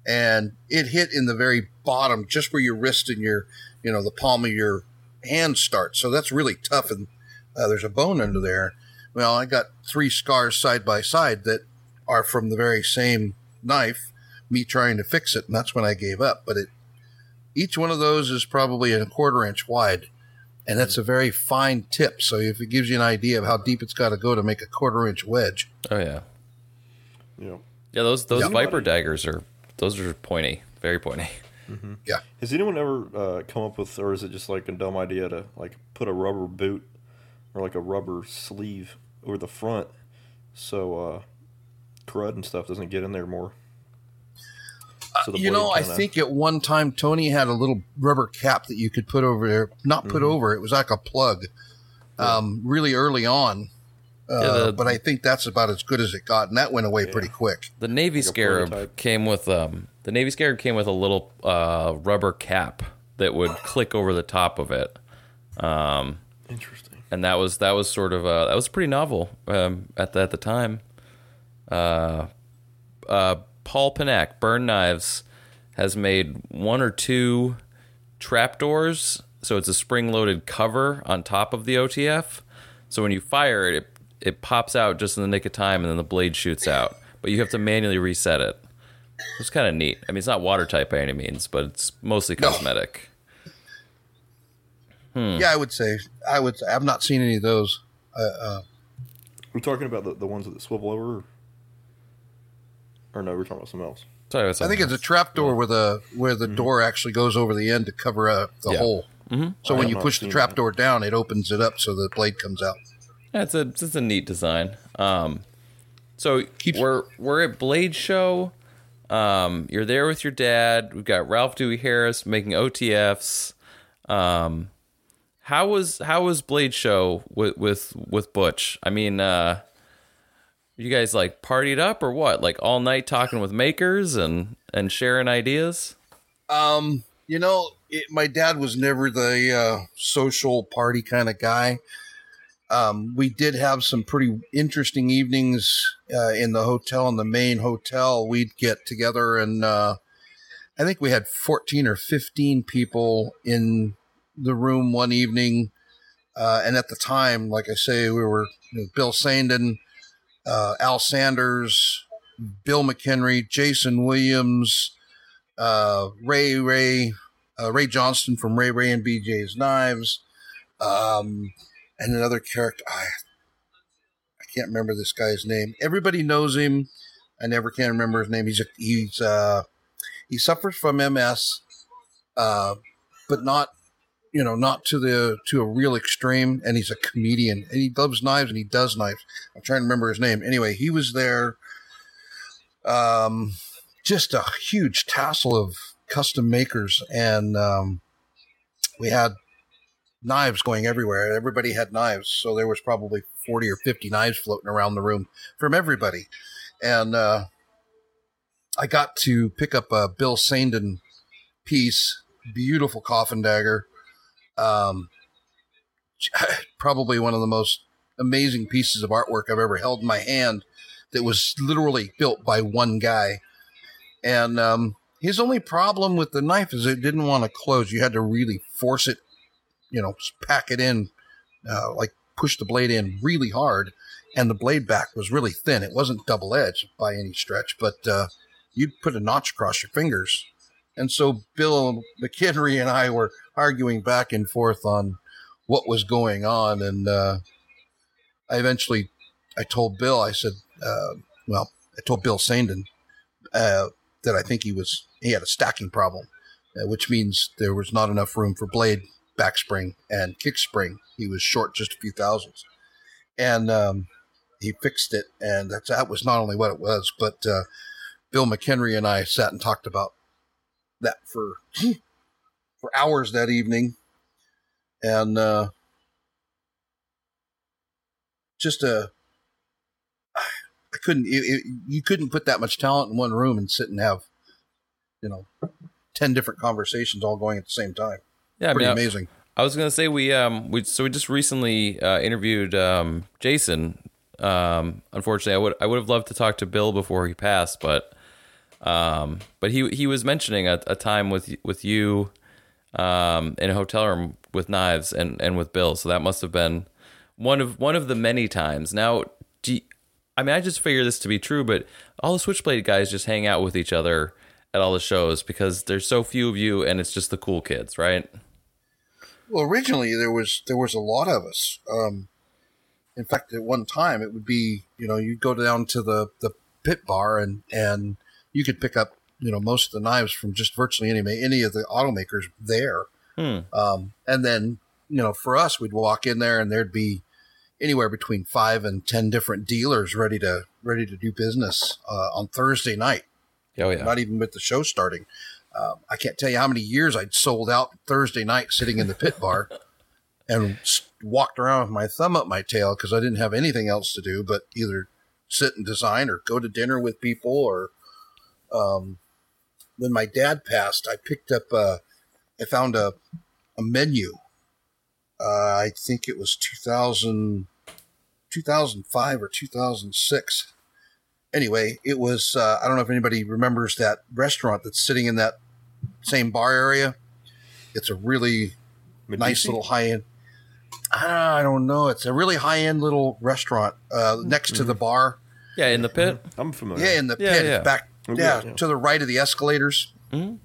And it hit in the very bottom, just where your wrist and your, you know, the palm of your hand starts. So that's really tough. And there's a bone under there. Well, I got 3 scars side by side that are from the very same knife, me trying to fix it. And that's when I gave up. But each one of those is probably a 1/4 inch wide. And that's a very fine tip. So if it gives you an idea of how deep it's got to go to make a 1/4 inch wedge. Oh, yeah. Yeah. Yeah, those Viper daggers are... Those are pointy, very pointy. Mm-hmm. Yeah. Has anyone ever come up with, or is it just like a dumb idea to like put a rubber boot or like a rubber sleeve over the front so crud and stuff doesn't get in there more? So you know, I think at one time Tony had a little rubber cap that you could put over there. Not put over, it was like a plug really early on. But I think that's about as good as it got, and that went away pretty quick. The Navy Scarab came with a little rubber cap that would click over the top of it. Interesting. And that was sort of that was pretty novel at the time. Paul Panak, Burn Knives, has made 1 or 2 trapdoors, so it's a spring-loaded cover on top of the OTF. So when you fire it. It pops out just in the nick of time, and then the blade shoots out. But you have to manually reset it. It's kind of neat. I mean, it's not watertight by any means, but it's mostly cosmetic. No. Yeah, I would say. I've not seen any of those. We're talking about the ones that swivel over? Or no, we're talking about something else. It's a trapdoor where the door actually goes over the end to cover up the hole. Mm-hmm. So when you push the trapdoor down, it opens it up so the blade comes out. Yeah, it's a neat design. So we're at Blade Show. You're there with your dad. We've got Ralph Dewey Harris making OTFs. How was Blade Show with Butch? I mean, you guys like partied up or what? Like all night talking with makers and sharing ideas. You know, my dad was never the social party kind of guy. We did have some pretty interesting evenings in the hotel, in the main hotel. We'd get together, and I think we had 14 or 15 people in the room one evening. And at the time, like I say, we were Bill Sandin, Al Sanders, Bill McHenry, Jason Williams, Ray Johnston from Ray Ray and BJ's Knives. And another character, I can't remember this guy's name. Everybody knows him. I never can remember his name. He suffers from MS, but not to a real extreme. And he's a comedian, and he loves knives and he does knives. I'm trying to remember his name. Anyway, he was there. Just a huge tassel of custom makers, and we had knives going everywhere. Everybody had knives, so there was probably 40 or 50 knives floating around the room from everybody. And I got to pick up a Bill Sandin piece, beautiful coffin dagger, probably one of the most amazing pieces of artwork I've ever held in my hand, that was literally built by one guy. And his only problem with the knife is it didn't want to close. You had to really force it, pack it in, like push the blade in really hard. And the blade back was really thin. It wasn't double-edged by any stretch, but you'd put a notch across your fingers. And so Bill McHenry and I were arguing back and forth on what was going on. And I told Bill, I told Bill Sandin that I think he had a stacking problem, which means there was not enough room for blade backspring and kick spring. He was short just a few thousandths, and he fixed it. And that was not only what it was, but Bill McHenry and I sat and talked about that for hours that evening. And just a, I couldn't, you couldn't put that much talent in one room and sit and have, you know, 10 different conversations all going at the same time. Yeah. Pretty amazing. I was going to say we just recently interviewed Jason. Unfortunately I would have loved to talk to Bill before he passed, but he was mentioning a time with you, in a hotel room with knives and with Bill. So that must've been one of the many times. Now, I just figure this to be true, but all the Switchblade guys just hang out with each other at all the shows because there's so few of you and it's just the cool kids, right? Well, originally there was a lot of us. In fact, at one time it would be, you know, you'd go down to the pit bar and you could pick up, you know, most of the knives from just virtually any of the automakers there. Hmm. And then, you know, for us, we'd walk in there and there'd be anywhere between 5 and 10 different dealers ready to do business on Thursday night. Oh, yeah. Not even with the show starting. I can't tell you how many years I'd sold out Thursday night sitting in the pit bar and walked around with my thumb up my tail because I didn't have anything else to do but either sit and design or go to dinner with people. Or when my dad passed, I picked up, I found a menu. I think it was 2005 or 2006. Anyway, it was, I don't know if anybody remembers that restaurant that's sitting in that same bar area. It's a really nice little high-end. I don't know. It's a really high-end little restaurant next to the bar. Yeah, in the pit. I'm familiar. Yeah, in the pit. Yeah. Back to the right of the escalators. Mm-hmm.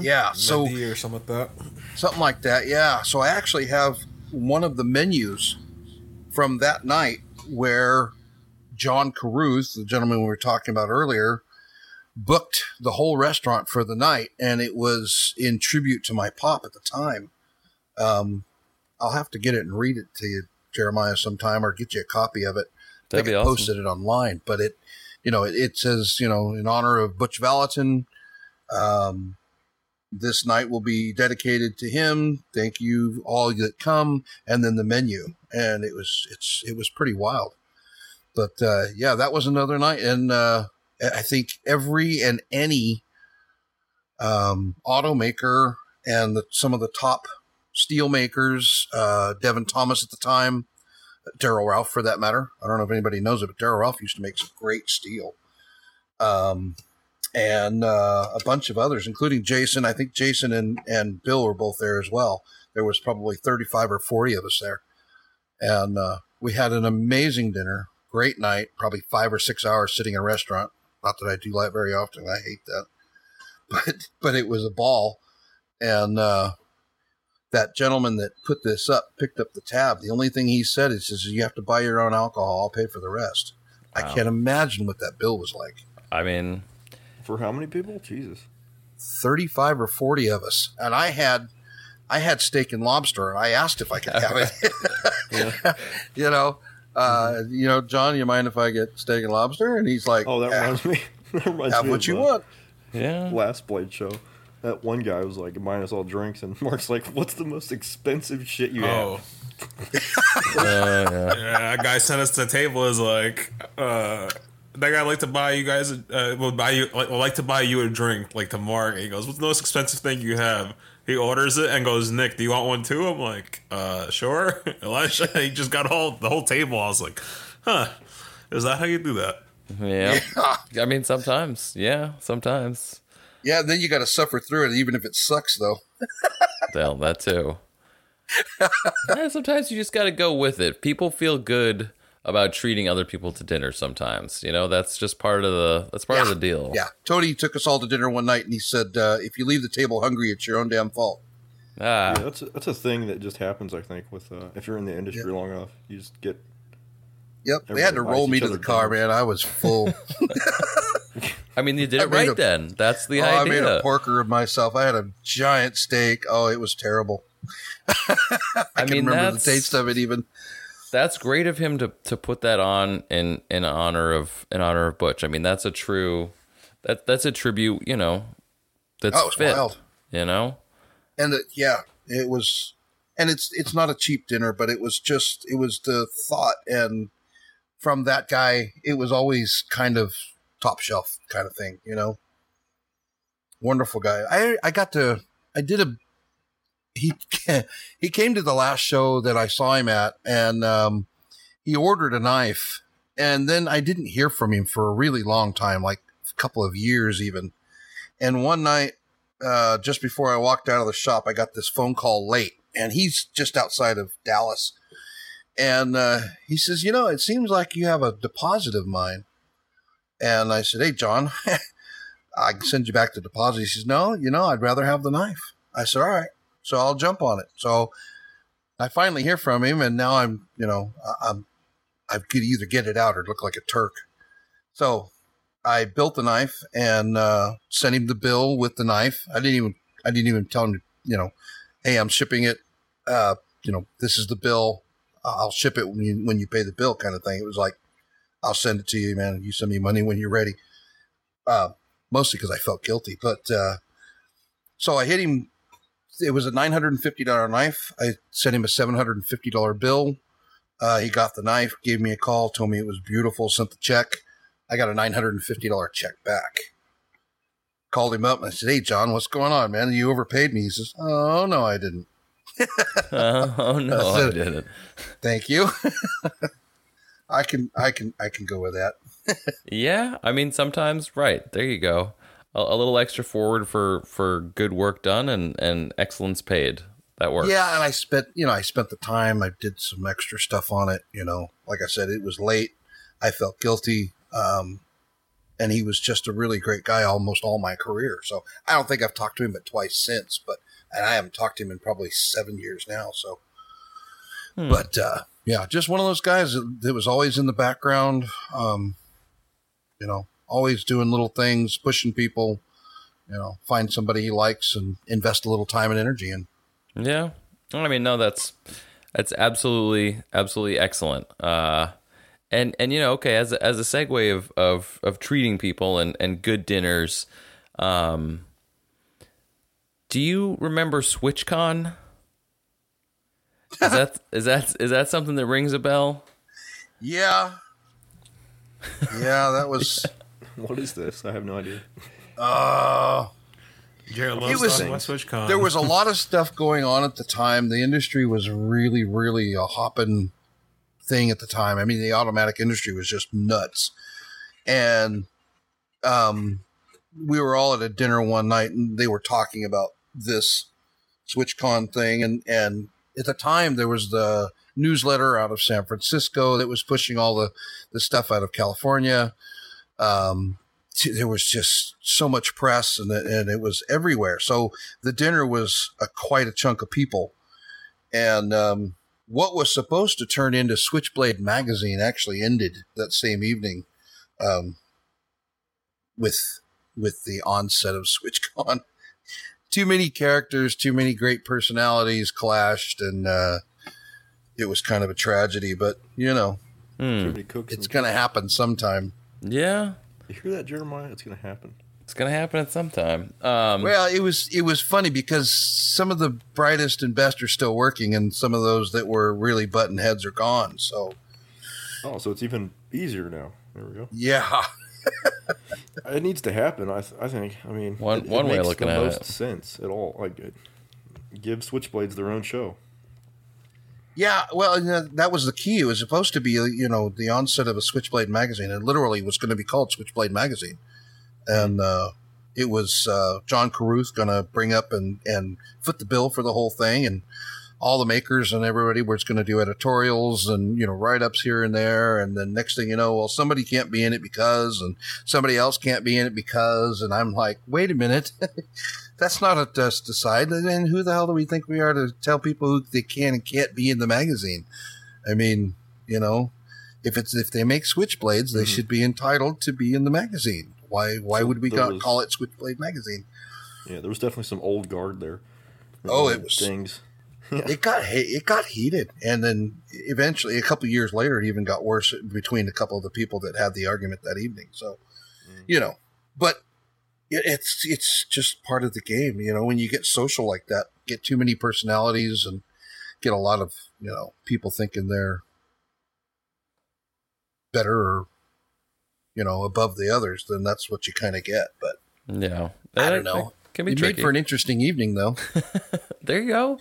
Yeah, so or something like that. Something like that, yeah. So I actually have one of the menus from that night where John Carruth, the gentleman we were talking about earlier, booked the whole restaurant for the night, and it was in tribute to my pop at the time. I'll have to get it and read it to you, Jeremiah, sometime, or get you a copy of it. That'd be awesome. I posted it online, but it, you know, it says, you know, in honor of Butch Vallotton. This night will be dedicated to him. Thank you all that come, and then the menu, and it was pretty wild. But yeah, that was another night, and I think every and any automaker and some of the top steel makers, Devin Thomas at the time, Darryl Ralph for that matter. I don't know if anybody knows it, but Darryl Ralph used to make some great steel. And a bunch of others, including Jason. I think Jason and Bill were both there as well. There was probably 35 or 40 of us there. And we had an amazing dinner, great night, probably 5 or 6 hours sitting in a restaurant. Not that I do that very often. I hate that. But it was a ball. And that gentleman that put this up picked up the tab. The only thing he said is you have to buy your own alcohol. I'll pay for the rest. Wow. I can't imagine what that bill was like. I mean... For how many people? Jesus. 35 or 40 of us. And I had steak and lobster, and I asked if I could have it. Yeah. You know, you know, John, you mind if I get steak and lobster? And he's like, oh, that reminds me. That reminds have me what of you that. Want. Yeah. Last Blade Show. That one guy was like, buying us all drinks, and Mark's like, what's the most expensive shit you have? Yeah, that guy sent us to the table is like, that guy would like to buy you a drink, like to Mark. And he goes, "What's the most expensive thing you have?" He orders it and goes, "Nick, do you want one too?" I'm like, "Sure." Elijah, he just got the whole table. I was like, "Huh? Is that how you do that?" Yeah. I mean, sometimes. Yeah, sometimes. Yeah, then you got to suffer through it, even if it sucks, though. Well, that too. Yeah, sometimes you just got to go with it. People feel good about treating other people to dinner sometimes. You know, that's just part of the deal. Yeah. Tony took us all to dinner one night and he said, if you leave the table hungry, it's your own damn fault. Ah. Yeah, that's a thing that just happens, I think, with if you're in the industry long enough. You just get... Yep, they had to roll me to the car, man. I was full. I mean, you did it right then. That's the idea. I made a porker of myself. I had a giant steak. Oh, it was terrible. I can remember the taste of it even. That's great of him to put that on in honor of Butch. I mean, that's a tribute, you know. That's wild, you know. And it was, and it's not a cheap dinner, but it was the thought and from that guy, it was always kind of top shelf kind of thing, you know? Wonderful guy. He came to the last show that I saw him at, and he ordered a knife, and then I didn't hear from him for a really long time, like a couple of years even. And one night, just before I walked out of the shop, I got this phone call late, and he's just outside of Dallas. And he says, you know, it seems like you have a deposit of mine. And I said, hey, John, I can send you back the deposit. He says, no, you know, I'd rather have the knife. I said, all right, so I'll jump on it. So I finally hear from him, and now I could either get it out or look like a Turk. So I built the knife and sent him the bill with the knife. I didn't even tell him, you know, hey, I'm shipping it. You know, this is the bill. I'll ship it when you pay the bill, kind of thing. It was like, I'll send it to you, man. You send me money when you're ready. Mostly because I felt guilty. But so I hit him. It was a $950 knife. I sent him a $750 bill. He got the knife, gave me a call, told me it was beautiful, sent the check. I got a $950 check back. Called him up and I said, hey, John, what's going on, man? You overpaid me. He says, oh, no, I didn't. I didn't. Thank you. I can go with that. Yeah, I mean, sometimes, right, there you go. A little extra forward for good work done and excellence paid. That works. Yeah, and I spent the time. I did some extra stuff on it, you know. Like I said, it was late. I felt guilty. And he was just a really great guy almost all my career. So I don't think I've talked to him but twice since, and I haven't talked to him in probably 7 years now. So, But yeah, just one of those guys that was always in the background, you know, always doing little things, pushing people, you know, find somebody he likes and invest a little time and energy in. Yeah. I mean, no, that's absolutely, absolutely excellent. And you know, okay. As a segue of treating people and good dinners, do you remember SwitchCon? Is that something that rings a bell? Yeah. Yeah, that was. What is this? I have no idea. Jared loves SwitchCon. There was a lot of stuff going on at the time. The industry was really, really a hopping thing at the time. I mean, the automatic industry was just nuts, and we were all at a dinner one night, and they were talking about this SwitchCon thing. And at the time, there was the newsletter out of San Francisco that was pushing all the stuff out of California. There was just so much press, and it was everywhere. So the dinner was quite a chunk of people. And what was supposed to turn into Switchblade magazine actually ended that same evening with the onset of SwitchCon. Too many characters, too many great personalities clashed, and it was kind of a tragedy, but, you know, it's going to happen sometime. Yeah. You hear that, Jeremiah? It's going to happen. It's going to happen at some time. Well, it was funny because some of the brightest and best are still working, and some of those that were really button heads are gone. So it's even easier now. There we go. Yeah. It needs to happen. I think. I mean, one way of looking at it makes the most sense at all. Like, give Switchblades their own show. Yeah, well, that was the key. It was supposed to be, you know, the onset of a Switchblade magazine. It literally was going to be called Switchblade magazine, and it was John Carruth going to bring up and foot the bill for the whole thing, and all the makers and everybody was going to do editorials and, you know, write-ups here and there. And then next thing you know, well, somebody can't be in it because, and somebody else can't be in it because, and I'm like, wait a minute, that's not up to us to decide. And who the hell do we think we are to tell people who they can and can't be in the magazine? I mean, you know, if they make Switchblades, they should be entitled to be in the magazine. Why would we not call it Switchblade magazine? Yeah. There was definitely some old guard there. Oh, it was things. It got heated, and then eventually, a couple of years later, it even got worse between a couple of the people that had the argument that evening. So, you know, but it's just part of the game. You know, when you get social like that, get too many personalities and get a lot of, you know, people thinking they're better or, you know, above the others, then that's what you kind of get. But yeah, I don't know. Can be tricky. Made for an interesting evening, though. There you go.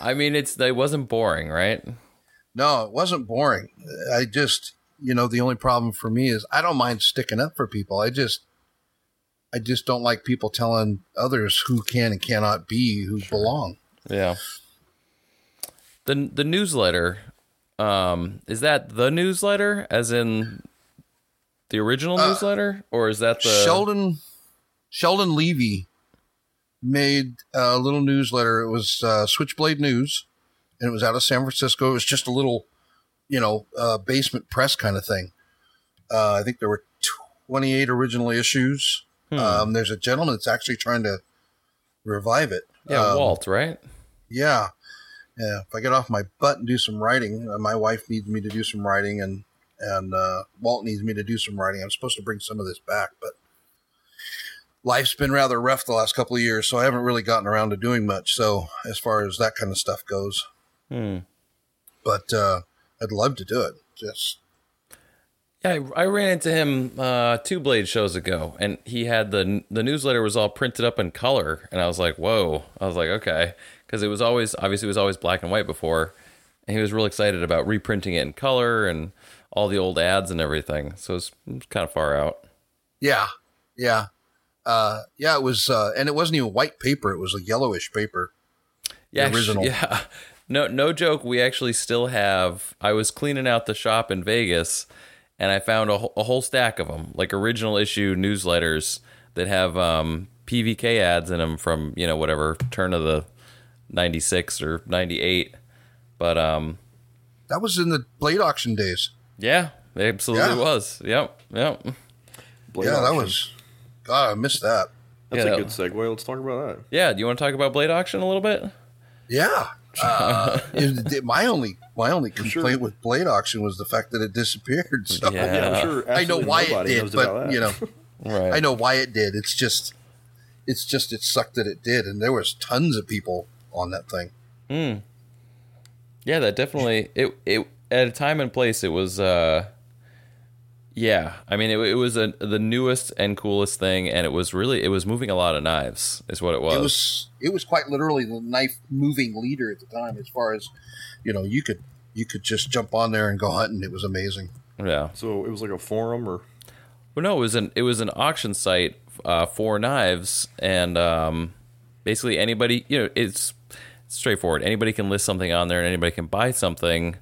I mean, it wasn't boring, right? No, it wasn't boring. I just, you know, the only problem for me is I don't mind sticking up for people. I just don't like people telling others who can and cannot be, who belong. Yeah. The newsletter, is that the newsletter as in the original newsletter, or is that the Sheldon Levy made a little newsletter? It was Switchblade News, and it was out of San Francisco. It was just a little, you know, basement press kind of thing. I think there were 28 original issues. There's a gentleman that's actually trying to revive it. Yeah, Walt, right? Yeah. Yeah, if I get off my butt and do some writing, my wife needs me to do some writing, and Walt needs me to do some writing. I'm supposed to bring some of this back, but life's been rather rough the last couple of years, so I haven't really gotten around to doing much. So as far as that kind of stuff goes, But I'd love to do it. Just yeah, I ran into him 2 Blade shows ago, and he had the newsletter was all printed up in color, and I was like, whoa! I was like, okay. Because it was always, obviously, black and white before. And he was real excited about reprinting it in color and all the old ads and everything. So it was kind of far out. Yeah. Yeah. It was, and it wasn't even white paper. It was a yellowish paper. Yeah. Original. Yeah. No joke. We actually still have, I was cleaning out the shop in Vegas and I found a whole stack of them, like original issue newsletters that have PVK ads in them from, you know, whatever turn of the 96 or 98, but that was in the Blade Auction days. Yeah, it absolutely was. Yep. Blade Auction. That was. God, I missed that. That's a good segue. Let's talk about that. Yeah, do you want to talk about Blade Auction a little bit? Yeah. My only complaint with Blade Auction was the fact that it disappeared. So. Yeah, I'm sure I know why it did, but you know, right. I know why it did. It's just it sucked that it did, and there was tons of people on that thing. Yeah, that definitely it at a time and place it was I mean it was the newest and coolest thing, and it was moving a lot of knives is what it was. It was quite literally the knife moving leader at the time, as far as, you know, you could just jump on there and go hunting. It was amazing. Yeah. So it was like a forum or no, it was an auction site for knives, and basically anybody, you know, it's straightforward. Anybody can list something on there and anybody can buy something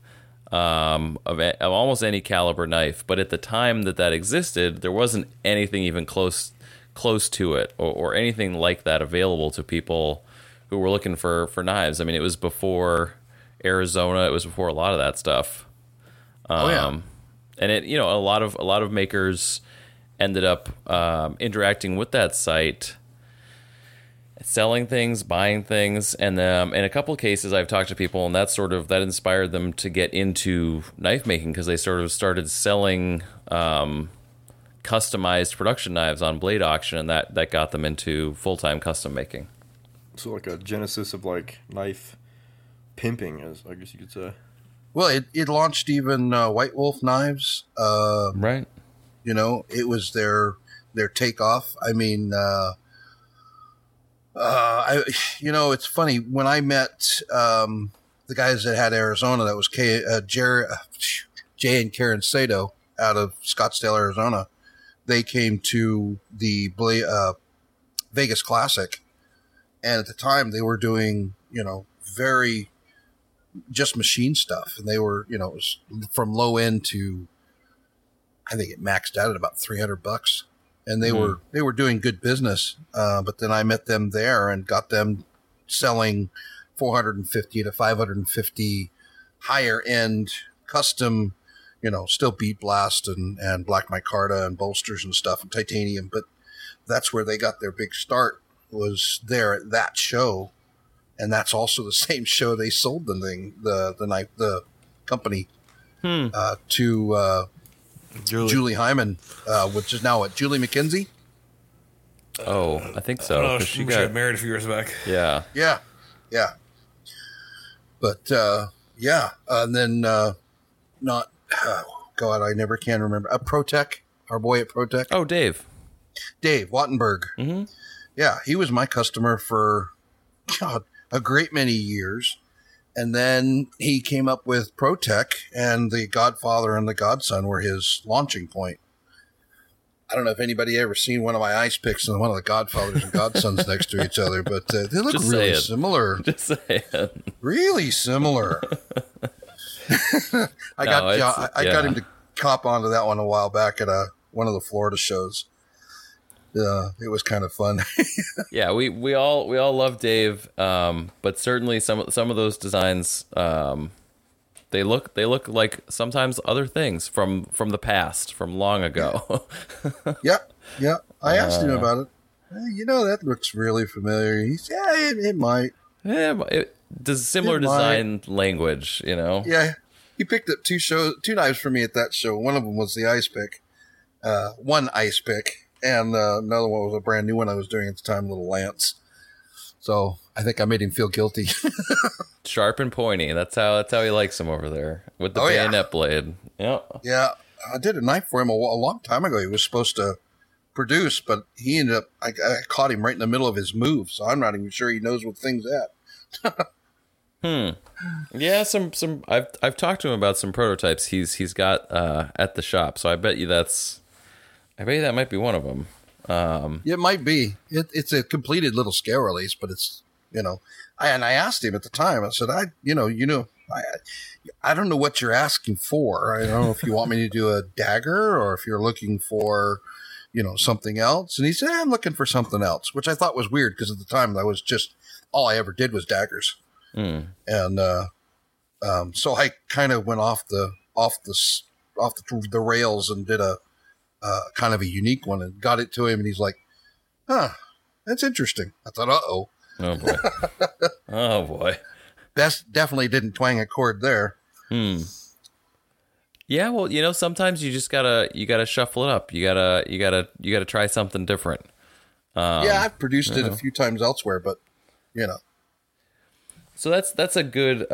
of almost any caliber knife. But at the time that existed, there wasn't anything even close to it or anything like that available to people who were looking for knives. I mean, it was before Arizona. It was before a lot of that stuff. And it, you know, a lot of makers ended up interacting with that site, selling things, buying things, and in a couple of cases, I've talked to people, and that inspired them to get into knife making because they sort of started selling customized production knives on Blade Auction, and that got them into full time custom making. So, like a genesis of like knife pimping, as I guess you could say. Well, it launched even White Wolf knives. Right. You know, it was their takeoff. I mean, you know, it's funny. When I met the guys that had Arizona, that was Jay and Karen Sato out of Scottsdale, Arizona. They came to the Vegas Classic. And at the time, they were doing, you know, very just machine stuff. And they were, you know, it was from low end to, I think it maxed out at about $300. And they were doing good business. But then I met them there and got them selling 450 to 550 higher end custom, you know, still bead blast and black micarta and bolsters and stuff and titanium. But that's where they got their big start, was there at that show. And that's also the same show they sold the thing, the company to Julie Hyman, which is now what, Julie McKenzie? Oh, I think so. I know, she got married a few years back. Yeah. Yeah. Yeah. But, and then not, God, I never can remember. Protech, our boy at Protech. Oh, Dave Wattenberg. Mm-hmm. Yeah, he was my customer for, God, a great many years. And then he came up with Protech, and the Godfather and the Godson were his launching point. I don't know if anybody ever seen one of my ice picks and one of the Godfathers and Godsons next to each other, but they look just really similar. Just saying. Really similar. I got him to cop onto that one a while back at one of the Florida shows. It was kind of fun. Yeah, we all love Dave, but certainly some of those designs, they look like sometimes other things from the past, from long ago. yeah. I asked him about it. Hey, that looks really familiar. He said, yeah, it might. Yeah, it does similar design language, Yeah, he picked up two knives for me at that show. One of them was the ice pick, and another one was a brand new one I was doing at the time, Little Lance. So I think I made him feel guilty. Sharp and pointy. That's how he likes him over there with the bayonet blade. Yep. Yeah. I did a knife for him a long time ago. He was supposed to produce, but he ended up, I caught him right in the middle of his move. So I'm not even sure he knows what thing's at. Yeah. I've talked to him about some prototypes he's got at the shop. So I bet you that might be one of them. It might be. It's a completed little scale release, but it's, I asked him at the time, I said, I don't know what you're asking for. I don't know if you want me to do a dagger or if you're looking for, something else. And he said, I'm looking for something else, which I thought was weird because at the time that was just all I ever did was daggers. Mm. And, so I kind of went off the rails and did a, kind of a unique one and got it to him, and he's like, huh, that's interesting. I thought, oh boy. Definitely didn't twang a chord there. Hmm. Yeah. Well, sometimes you just gotta shuffle it up. You gotta try something different. I've produced it a few times elsewhere, but So that's a good,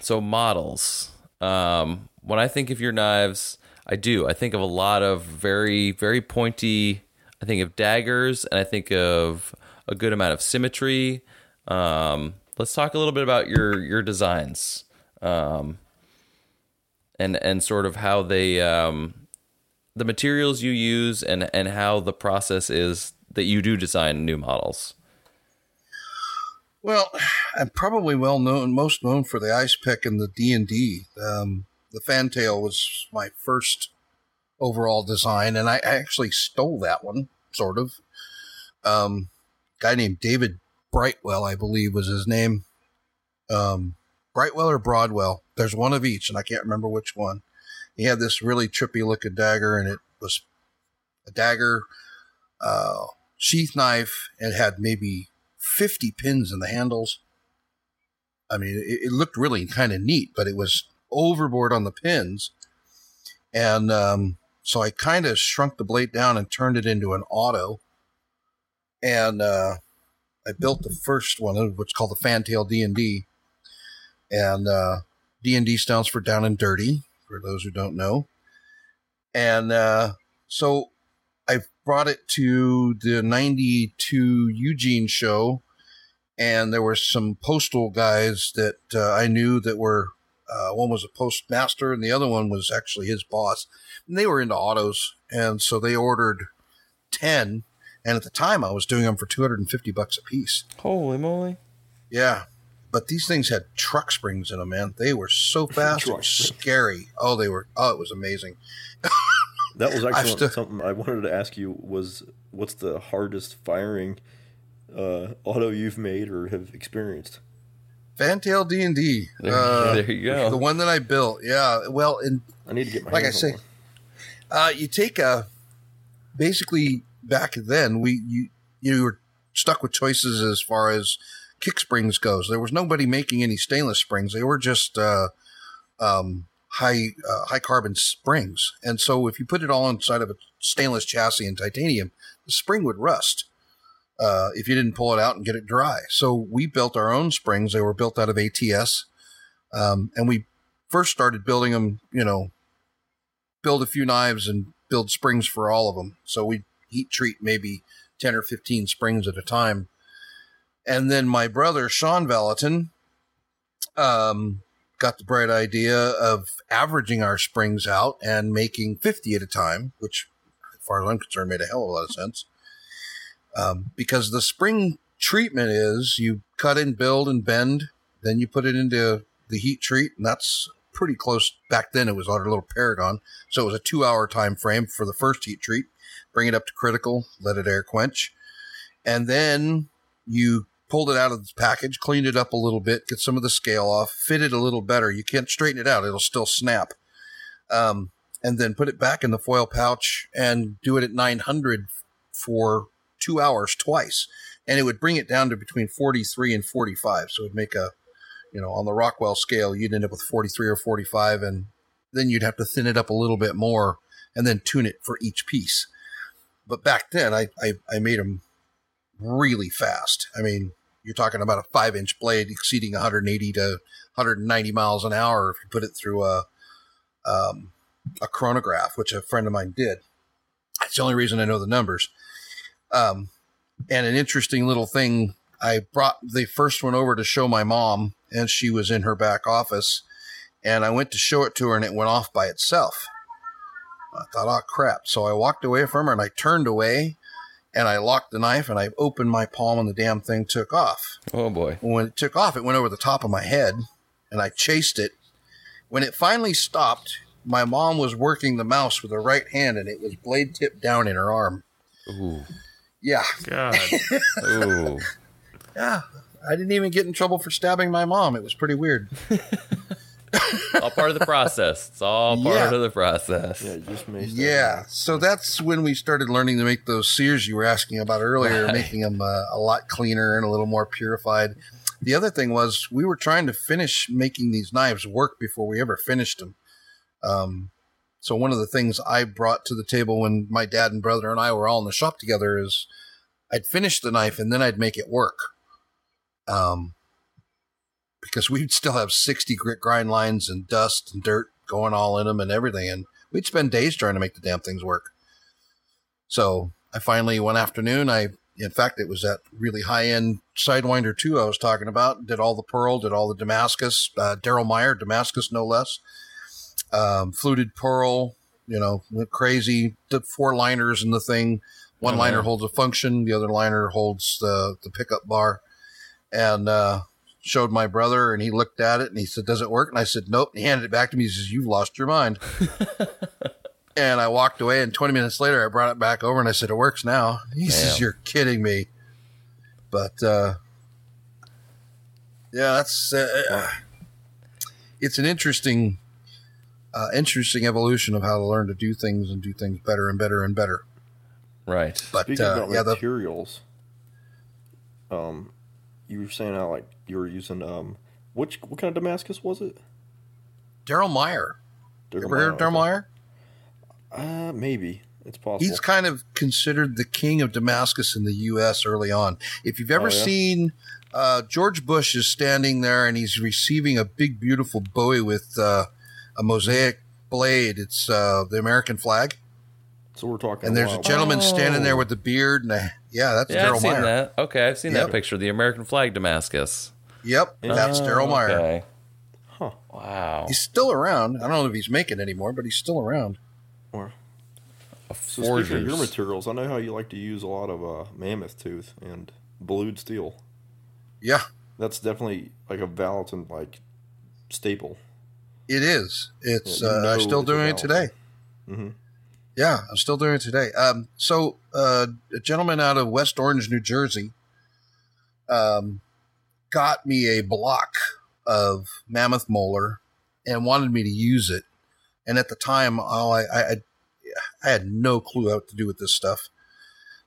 so models. When I think of your knives, I do. I think of a lot of very, very pointy. I think of daggers, and I think of a good amount of symmetry. Let's talk a little bit about your designs, and sort of how they, the materials you use, and how the process is that you do design new models. Well, I'm probably most known for the ice pick and the D&D. The Fantail was my first overall design, and I actually stole that one, sort of. Guy named David Brightwell, I believe, was his name. Brightwell or Broadwell. There's one of each, and I can't remember which one. He had this really trippy-looking dagger, and it was a dagger, sheath knife, and had maybe 50 pins in the handles. I mean, it looked really kind of neat, but it was overboard on the pins, and so I kind of shrunk the blade down and turned it into an auto, and I built the first one, which is called the Fantail D&D, and D&D stands for down and dirty, for those who don't know, and so I brought it to the 92 Eugene show, and there were some postal guys that I knew that were one was a postmaster, and the other one was actually his boss. And they were into autos, and so they ordered 10. And at the time, I was doing them for $250 a piece. Holy moly! Yeah, but these things had truck springs in them, man. They were so fast, it was scary. Oh, they were. Oh, it was amazing. That was actually something I wanted to ask you was, what's the hardest firing auto you've made or have experienced? Fantail D&D. There you go. The one that I built. Yeah. Well, and I need to get my like I say, you take basically back then you were stuck with choices as far as kick springs goes. There was nobody making any stainless springs. They were just high carbon springs. And so if you put it all inside of a stainless chassis and titanium, the spring would rust. If you didn't pull it out and get it dry. So we built our own springs. They were built out of ATS. And we first started building them, build a few knives and build springs for all of them. So we heat treat maybe 10 or 15 springs at a time. And then my brother, Sean Vallotton, got the bright idea of averaging our springs out and making 50 at a time, which, as far as I'm concerned, made a hell of a lot of sense. Because the spring treatment is you cut and build and bend, then you put it into the heat treat, and that's pretty close. Back then it was our little Paragon, so it was a 2-hour time frame for the first heat treat. Bring it up to critical, let it air quench, and then you pulled it out of the package, cleaned it up a little bit, get some of the scale off, fit it a little better. You can't straighten it out. It'll still snap. And then put it back in the foil pouch and do it at 900 for 2 hours twice. And it would bring it down to between 43 and 45. So it would make a, you know, on the Rockwell scale, you'd end up with 43 or 45. And then you'd have to thin it up a little bit more and then tune it for each piece. But back then I made them really fast. I mean, you're talking about a 5-inch blade exceeding 180 to 190 miles an hour if you put it through a chronograph, which a friend of mine did. That's the only reason I know the numbers. And an interesting little thing, I brought the first one over to show my mom, and she was in her back office, and I went to show it to her, and it went off by itself. I thought, oh, crap. So I walked away from her, and I turned away, and I locked the knife, and I opened my palm, and the damn thing took off. Oh, boy. When it took off, it went over the top of my head, and I chased it. When it finally stopped, my mom was working the mouse with her right hand, and it was blade tip down in her arm. Ooh. Yeah. God. Ooh. Yeah. I didn't even get in trouble for stabbing my mom. It was pretty weird. All part of the process. It's all part of the process. Yeah, just made so that's when we started learning to make those sears you were asking about earlier, making them a lot cleaner and a little more purified. The other thing was we were trying to finish making these knives work before we ever finished them. So one of the things I brought to the table when my dad and brother and I were all in the shop together is I'd finish the knife and then I'd make it work. Because we'd still have 60 grit grind lines and dust and dirt going all in them and everything. And we'd spend days trying to make the damn things work. So I finally, one afternoon, in fact, it was that really high-end Sidewinder 2 I was talking about, did all the pearl, did all the Damascus, Darryl Meyer, Damascus no less, fluted pearl, you know, went crazy, did 4 liners in the thing. One liner holds a function, the other liner holds the pickup bar. And, showed my brother, and he looked at it and he said, "Does it work?" And I said, "Nope." And he handed it back to me. He says, "You've lost your mind." And I walked away, and 20 minutes later, I brought it back over and I said, "It works now." He says, "You're kidding me." But, that's, it's an interesting evolution of how to learn to do things and do things better and better and better. Right. But, speaking about materials, you were saying how, like, you were using what kind of Damascus was it? Darryl Meyer. You ever heard of Darryl Meyer? Maybe. It's possible. He's kind of considered the king of Damascus in the U.S. early on. If you've ever seen George Bush is standing there and he's receiving a big, beautiful Bowie with a mosaic blade. It's the American flag. So we're talking, and there's a gentleman standing there with a beard, and that's Darryl Meyer. I've seen that. Okay, I've seen that picture, the American flag Damascus. Yep, that's Darryl Meyer. Okay. Huh. Wow. He's still around. I don't know if he's making anymore, but he's still around. Or so, speaking of your materials, I know how you like to use a lot of mammoth tooth and blued steel. Yeah, that's definitely like a Vallotton staple. It is. It's I'm still doing it today. Mm-hmm. Yeah, I'm still doing it today. So a gentleman out of West Orange, New Jersey, got me a block of mammoth molar and wanted me to use it. And at the time, I had no clue what to do with this stuff.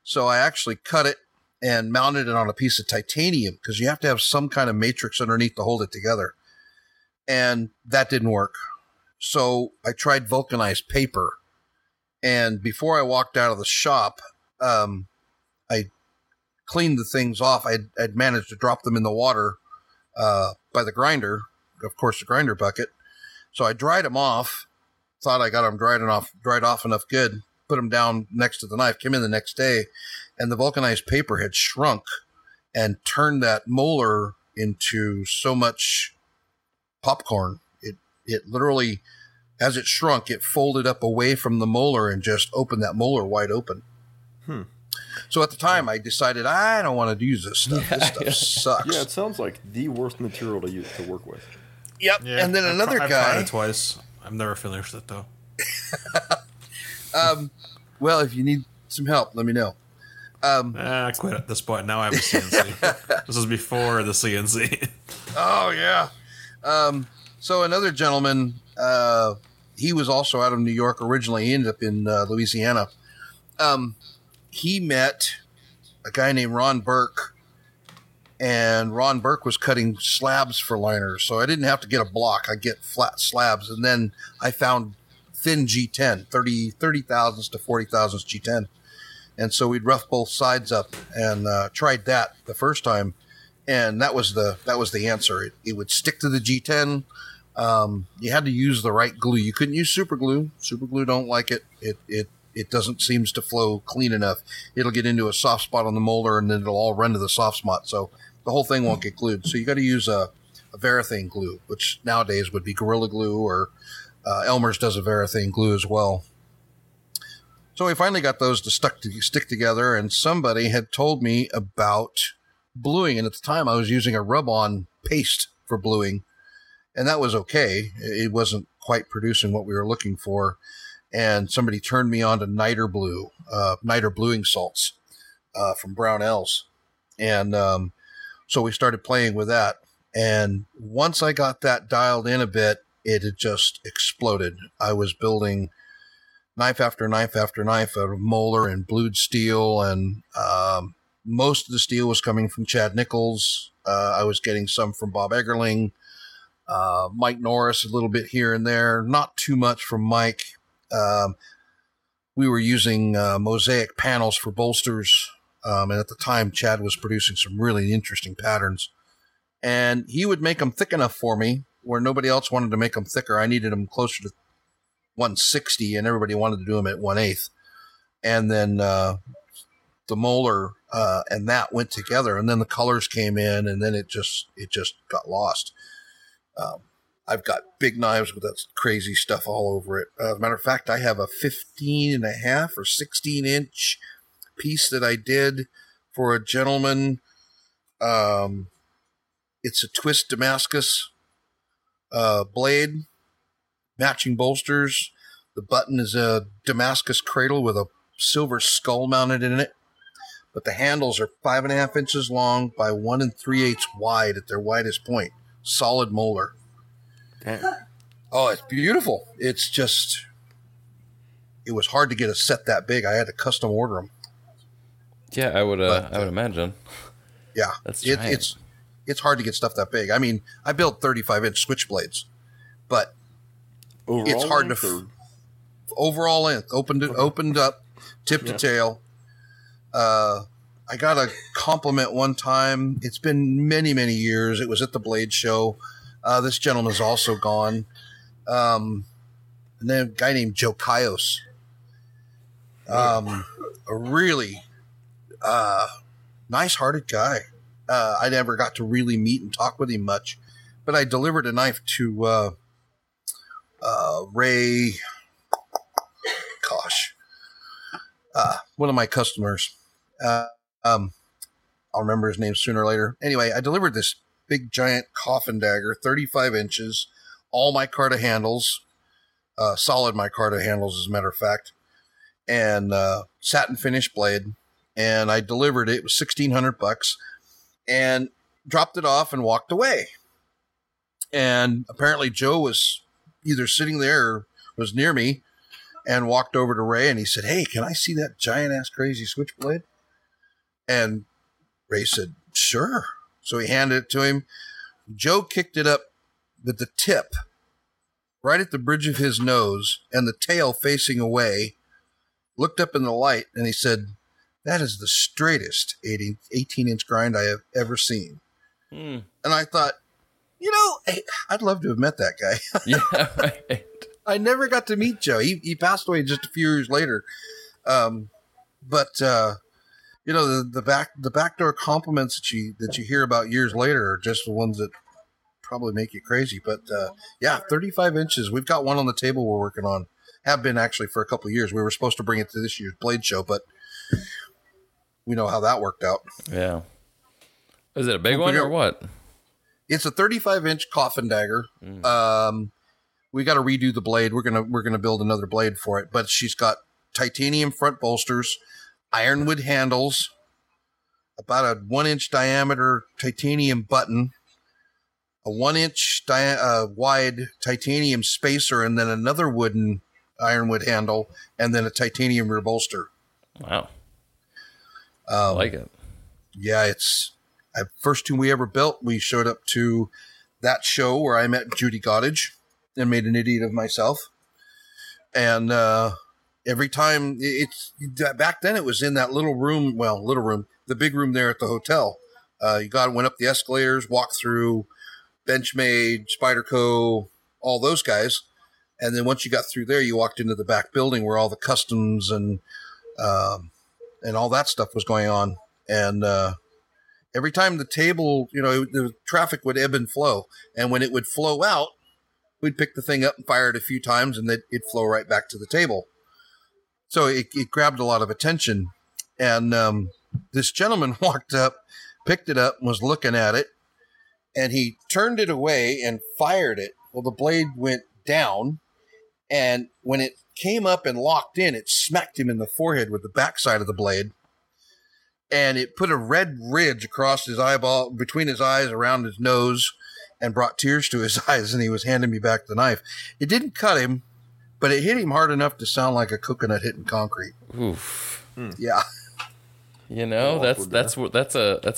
So I actually cut it and mounted it on a piece of titanium because you have to have some kind of matrix underneath to hold it together. And that didn't work. So I tried vulcanized paper. And before I walked out of the shop, I cleaned the things off. I'd managed to drop them in the water by the grinder, of course, the grinder bucket. So I dried them off, thought I got them dried off enough good, put them down next to the knife, came in the next day, and the vulcanized paper had shrunk and turned that molar into so much popcorn. It literally, as it shrunk, it folded up away from the molar and just opened that molar wide open. Hmm. So at the time, I decided I don't want to use this stuff. Yeah, this stuff sucks. Yeah, it sounds like the worst material to work with. Yep. Yeah, and then another guy. I've tried it twice. I've never finished it, though. Well, if you need some help, let me know. I quit at this point. Now I have a CNC. This is before the CNC. Oh, yeah. So another gentleman, he was also out of New York originally. He ended up in Louisiana. He met a guy named Ron Burke, and Ron Burke was cutting slabs for liners. So I didn't have to get a block. I get flat slabs. And then I found thin G10, 30 thousandths to 40 thousandths G10. And so we'd rough both sides up and tried that the first time. And that was the answer. It would stick to the G10. You had to use the right glue. You couldn't use super glue. Super glue don't like it. It doesn't seem to flow clean enough. It'll get into a soft spot on the molder, and then it'll all run to the soft spot. So the whole thing won't get glued. So you got to use a Varathane glue, which nowadays would be Gorilla Glue, or Elmer's does a Varathane glue as well. So we finally got those to stick together, and somebody had told me about bluing. And at the time, I was using a rub-on paste for bluing, and that was okay. It wasn't quite producing what we were looking for. And somebody turned me on to niter bluing salts from Brownells. And so we started playing with that. And once I got that dialed in a bit, it had just exploded. I was building knife after knife after knife out of molar and blued steel. And most of the steel was coming from Chad Nichols. I was getting some from Bob Eggerling, Mike Norris, a little bit here and there. Not too much from Mike. We were using mosaic panels for bolsters, and at the time, Chad was producing some really interesting patterns. And he would make them thick enough for me where nobody else wanted to make them thicker. I needed them closer to 160, and everybody wanted to do them at 1/8. And then the molar and that went together, and then the colors came in, and then it just got lost. I've got big knives with that crazy stuff all over it. As a matter of fact, I have a 15.5 or 16-inch piece that I did for a gentleman. It's a twist Damascus blade, matching bolsters. The button is a Damascus cradle with a silver skull mounted in it. But the handles are 5.5 inches long by 1 3/8 wide at their widest point. Solid molar. Damn. Oh, it's beautiful. It's just, it was hard to get a set that big. I had to custom order them. Yeah, I would imagine. Yeah, that's giant. It's hard to get stuff that big. I mean, I built 35-inch switchblades, but overall it's hard length to overall length. Opened up, tip to tail. I got a compliment one time. It's been many, many years. It was at the Blade Show. This gentleman is also gone. And then a guy named Joe Kios, a really nice-hearted guy. I never got to really meet and talk with him much, but I delivered a knife to Ray, one of my customers. I'll remember his name sooner or later. Anyway, I delivered this big giant coffin dagger, 35 inches, all micarta handles, solid micarta handles, as a matter of fact, and satin finish blade. And I delivered it. It was $1,600 and dropped it off and walked away. And apparently Joe was either sitting there or was near me and walked over to Ray and he said, "Hey, can I see that giant ass crazy switchblade?" And Ray said, "Sure." So he handed it to him. Joe kicked it up with the tip right at the bridge of his nose and the tail facing away, looked up in the light, and he said, "That is the straightest 18-inch grind I have ever seen." Mm. And I thought, I'd love to have met that guy. Yeah, right. I never got to meet Joe. He passed away just a few years later. But you know, the backdoor compliments that you hear about years later are just the ones that probably make you crazy. But yeah, 35 inches. We've got one on the table we're working on. Have been actually for a couple of years. We were supposed to bring it to this year's Blade Show, but we know how that worked out. Yeah. Is it a big one or what? It's a 35-inch coffin dagger. Mm. We got to redo the blade. We're gonna build another blade for it. But she's got titanium front bolsters, ironwood handles, about a 1-inch diameter titanium button, a 1-inch wide titanium spacer, and then another wooden ironwood handle, and then a titanium rear bolster. Wow. I like it. Yeah, it's the first tune we ever built. We showed up to that show where I met Judy Gottage and made an idiot of myself. And every time back then it was in that little room, the big room there at the hotel. Went up the escalators, walked through Benchmade, Spyderco, all those guys. And then once you got through there, you walked into the back building where all the customs and all that stuff was going on. And every time the table, you know, the traffic would ebb and flow. And when it would flow out, we'd pick the thing up and fire it a few times, and then it'd flow right back to the table. So it grabbed a lot of attention. And this gentleman walked up, picked it up, and was looking at it. And he turned it away and fired it. Well, the blade went down, and when it came up and locked in, it smacked him in the forehead with the backside of the blade, and it put a red ridge across his eyeball, between his eyes, around his nose, and brought tears to his eyes, and he was handing me back the knife. It didn't cut him, but it hit him hard enough to sound like a coconut hitting concrete. Oof. Hmm. Yeah. You know, that's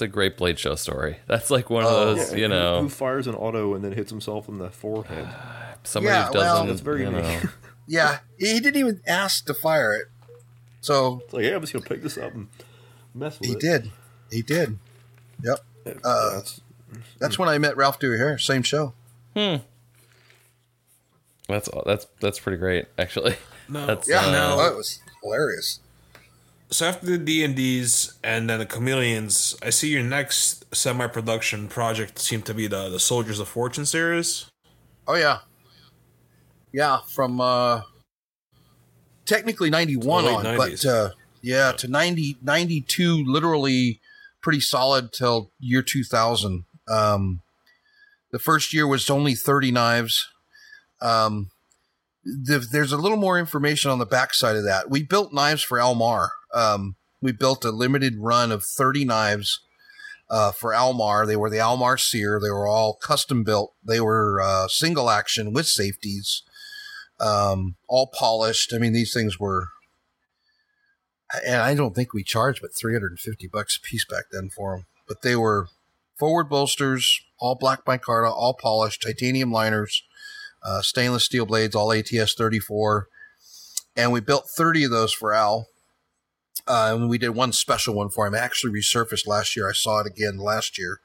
a great Blade Show story. That's like one of those, yeah, you know. Who fires an auto and then hits himself in the forehead? Somebody who doesn't. That's very unique. Yeah, he didn't even ask to fire it. So it's like, yeah, I'm just going to pick this up and mess with it. He did. Yep. That's when I met Ralph Dewey Harris, same show. Hmm. That's pretty great, actually. No. That was hilarious. So after the D&Ds and then the Chameleons, I see your next semi-production project seemed to be the Soldiers of Fortune series. Oh, yeah. Yeah, from technically 91 on, 90s. But to 92, literally pretty solid till year 2000. The first year was only 30 knives. There's a little more information on the backside of that. We built knives for Almar. We built a limited run of 30 knives for Almar. They were the Almar Sear. They were all custom built. They were single action with safeties, all polished. I mean, these things were, and I don't think we charged but $350 a piece back then for them. But they were forward bolsters, all black micarta, all polished, titanium liners, stainless steel blades, all ATS 34. And we built 30 of those for Al. And we did one special one for him. It actually resurfaced last year. I saw it again last year.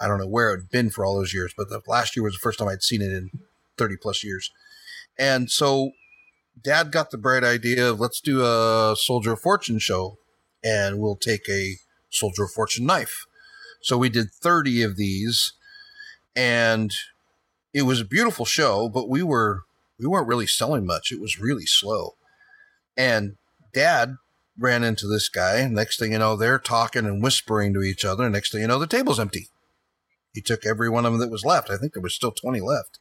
I don't know where it had been for all those years, but last year was the first time I'd seen it in 30 plus years. And so Dad got the bright idea of, let's do a Soldier of Fortune show, and we'll take a Soldier of Fortune knife. So we did 30 of these, and it was a beautiful show, but we weren't really selling much. It was really slow. And Dad ran into this guy. Next thing you know, they're talking and whispering to each other. Next thing you know, the table's empty. He took every one of them that was left. I think there was still 20 left.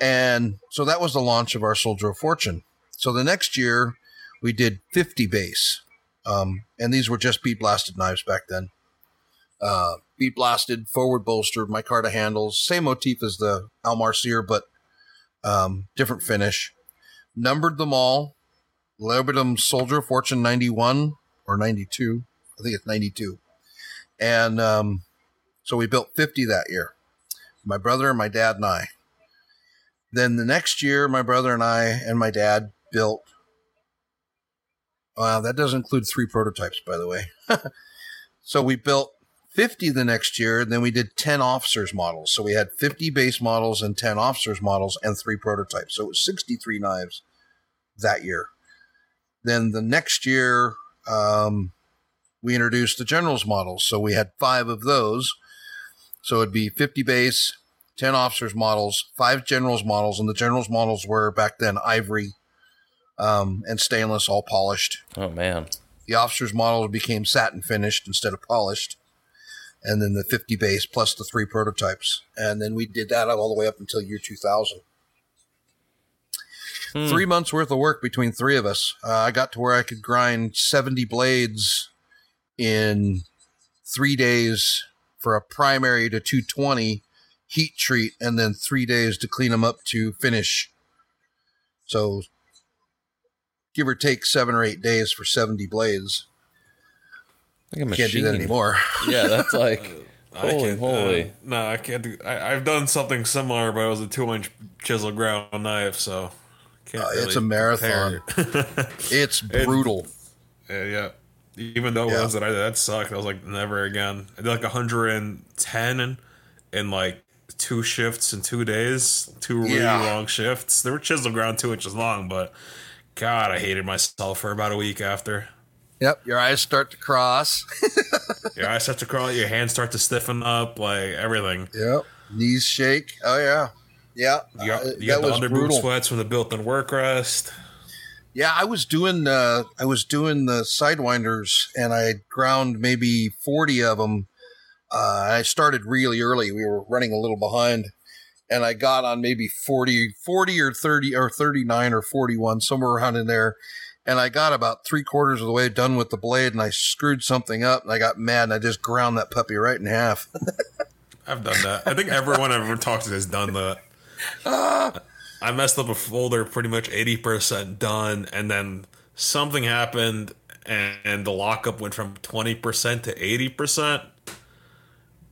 And so that was the launch of our Soldier of Fortune. So the next year we did 50 base. And these were just bead blasted knives back then. Bead blasted, forward bolster, micarta handles, same motif as the Almar Sear, but different finish. Numbered them all. Labeled them Soldier of Fortune 91 or 92. I think it's 92. And so we built 50 that year. My brother and my dad and I. Then the next year, my brother and I and my dad built. That doesn't include 3 prototypes, by the way. So we built 50 the next year, and then we did 10 officers models. So we had 50 base models and 10 officers models and 3 prototypes. So it was 63 knives that year. Then the next year, we introduced the general's models. So we had 5 of those. So it'd be 50 base, 10 officers models, 5 general's models. And the general's models were back then ivory and stainless, all polished. Oh, man. The officers models became satin finished instead of polished. And then the 50 base plus the 3 prototypes. And then we did that all the way up until year 2000. 3 months worth of work between 3 of us. I got to where I could grind 70 blades in 3 days for a primary to 220 heat treat, and then 3 days to clean them up to finish. So give or take 7 or 8 days for 70 blades. Like a machine. Can't do that anymore. Yeah, that's like holy. No, I can't do. I've done something similar, but it was a 2-inch chisel ground knife, so can't. Really, it's a marathon. It's brutal. Yeah. Even though ones that I did, that sucked. I was like, never again. I did like 110 in like 2 shifts in 2 days, 2 really long shifts. They were chisel ground 2 inches long, but God, I hated myself for about a week after. Yep, your eyes start to cross. Your eyes start to crawl. Your hands start to stiffen up, like everything. Yep, knees shake. Oh yeah, yeah. You got the underboot sweats from the built-in work rest. Yeah, I was doing the Sidewinders, and I ground maybe 40 of them. I started really early. We were running a little behind, and I got on maybe 40 or 30 or 39 or 41, somewhere around in there. And I got about 3/4 of the way done with the blade, and I screwed something up, and I got mad, and I just ground that puppy right in half. I've done that. I think everyone I've ever talked to has done that. I messed up a folder pretty much 80% done, and then something happened, and the lockup went from 20% to 80%.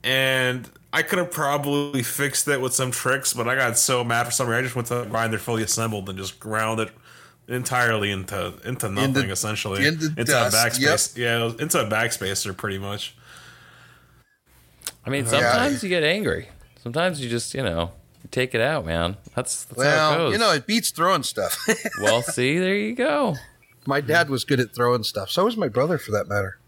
And I could have probably fixed it with some tricks, but I got so mad for some reason, I just went to the grinder fully assembled and just ground it entirely into nothing, essentially. Into dust, a backspace. Yep. Yeah, into a backspacer, pretty much. I mean, sometimes you get angry. Sometimes you just, take it out, man. That's how it goes. It beats throwing stuff. Well, see, there you go. My dad was good at throwing stuff. So was my brother, for that matter.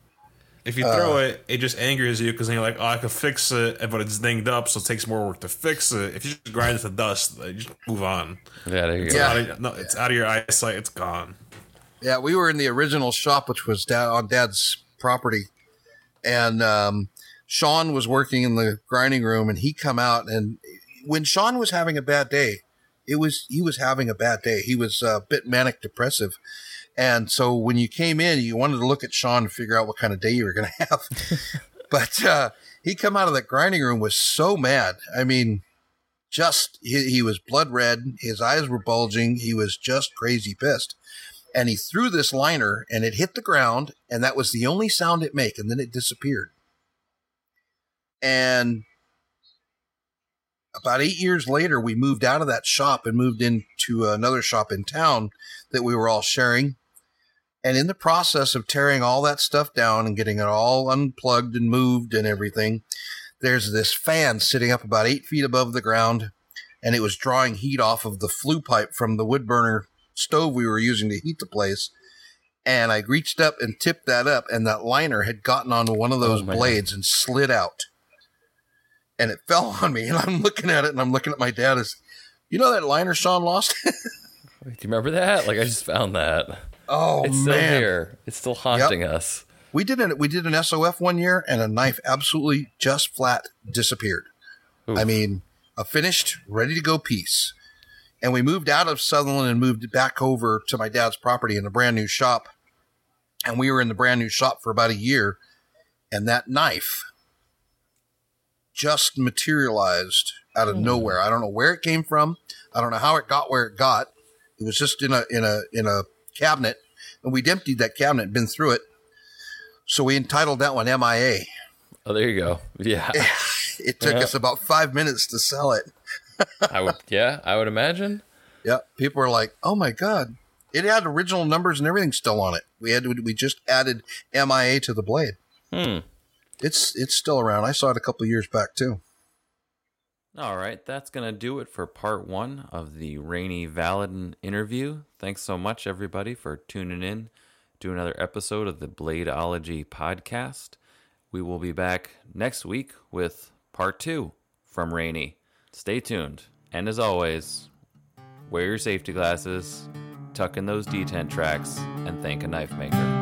If you throw it just angers you because then you're like, oh, I could fix it, but it's dinged up, so it takes more work to fix it. If you just grind it to dust, you just move on. Yeah, there you go. It's out of your eyesight. It's gone. Yeah, we were in the original shop, which was on Dad's property, and Sean was working in the grinding room, and he come out, and when Sean was having a bad day, he was having a bad day. He was a bit manic depressive. And so when you came in, you wanted to look at Sean to figure out what kind of day you were going to have. But he come out of that grinding room was so mad. I mean, he was blood red. His eyes were bulging. He was just crazy pissed. And he threw this liner, and it hit the ground, and that was the only sound it made, and then it disappeared. And about 8 years later, we moved out of that shop and moved into another shop in town that we were all sharing. And in the process of tearing all that stuff down and getting it all unplugged and moved and everything, there's this fan sitting up about 8 feet above the ground, and it was drawing heat off of the flue pipe from the wood burner stove we were using to heat the place. And I reached up and tipped that up, and that liner had gotten onto one of those blades and slid out. And it fell on me, and I'm looking at it, and I'm looking at my dad as, that liner Sean lost? Do you remember that? Like, I just found that. Oh, man. It's still here. It's still haunting us. We did an SOF one year, and a knife absolutely just flat disappeared. Oof. I mean, a finished, ready-to-go piece. And we moved out of Sutherland and moved back over to my dad's property in a brand-new shop. And we were in the brand-new shop for about a year, and that knife just materialized out of nowhere. I don't know where it came from. I don't know how it got where it got. It was just in a cabinet, and we'd emptied that cabinet and been through it. So we entitled that one MIA. Oh, there you go. Yeah. It took us about 5 minutes to sell it. I would imagine. Yeah. People were like, oh my God. It had original numbers and everything still on it. We just added MIA to the blade. It's still around. I saw it a couple of years back, too. All right. That's going to do it for part one of the Rainy Vallotton interview. Thanks so much, everybody, for tuning in to another episode of the Bladeology Podcast. We will be back next week with part two from Rainy. Stay tuned. And as always, wear your safety glasses, tuck in those detent tracks, and thank a knife maker.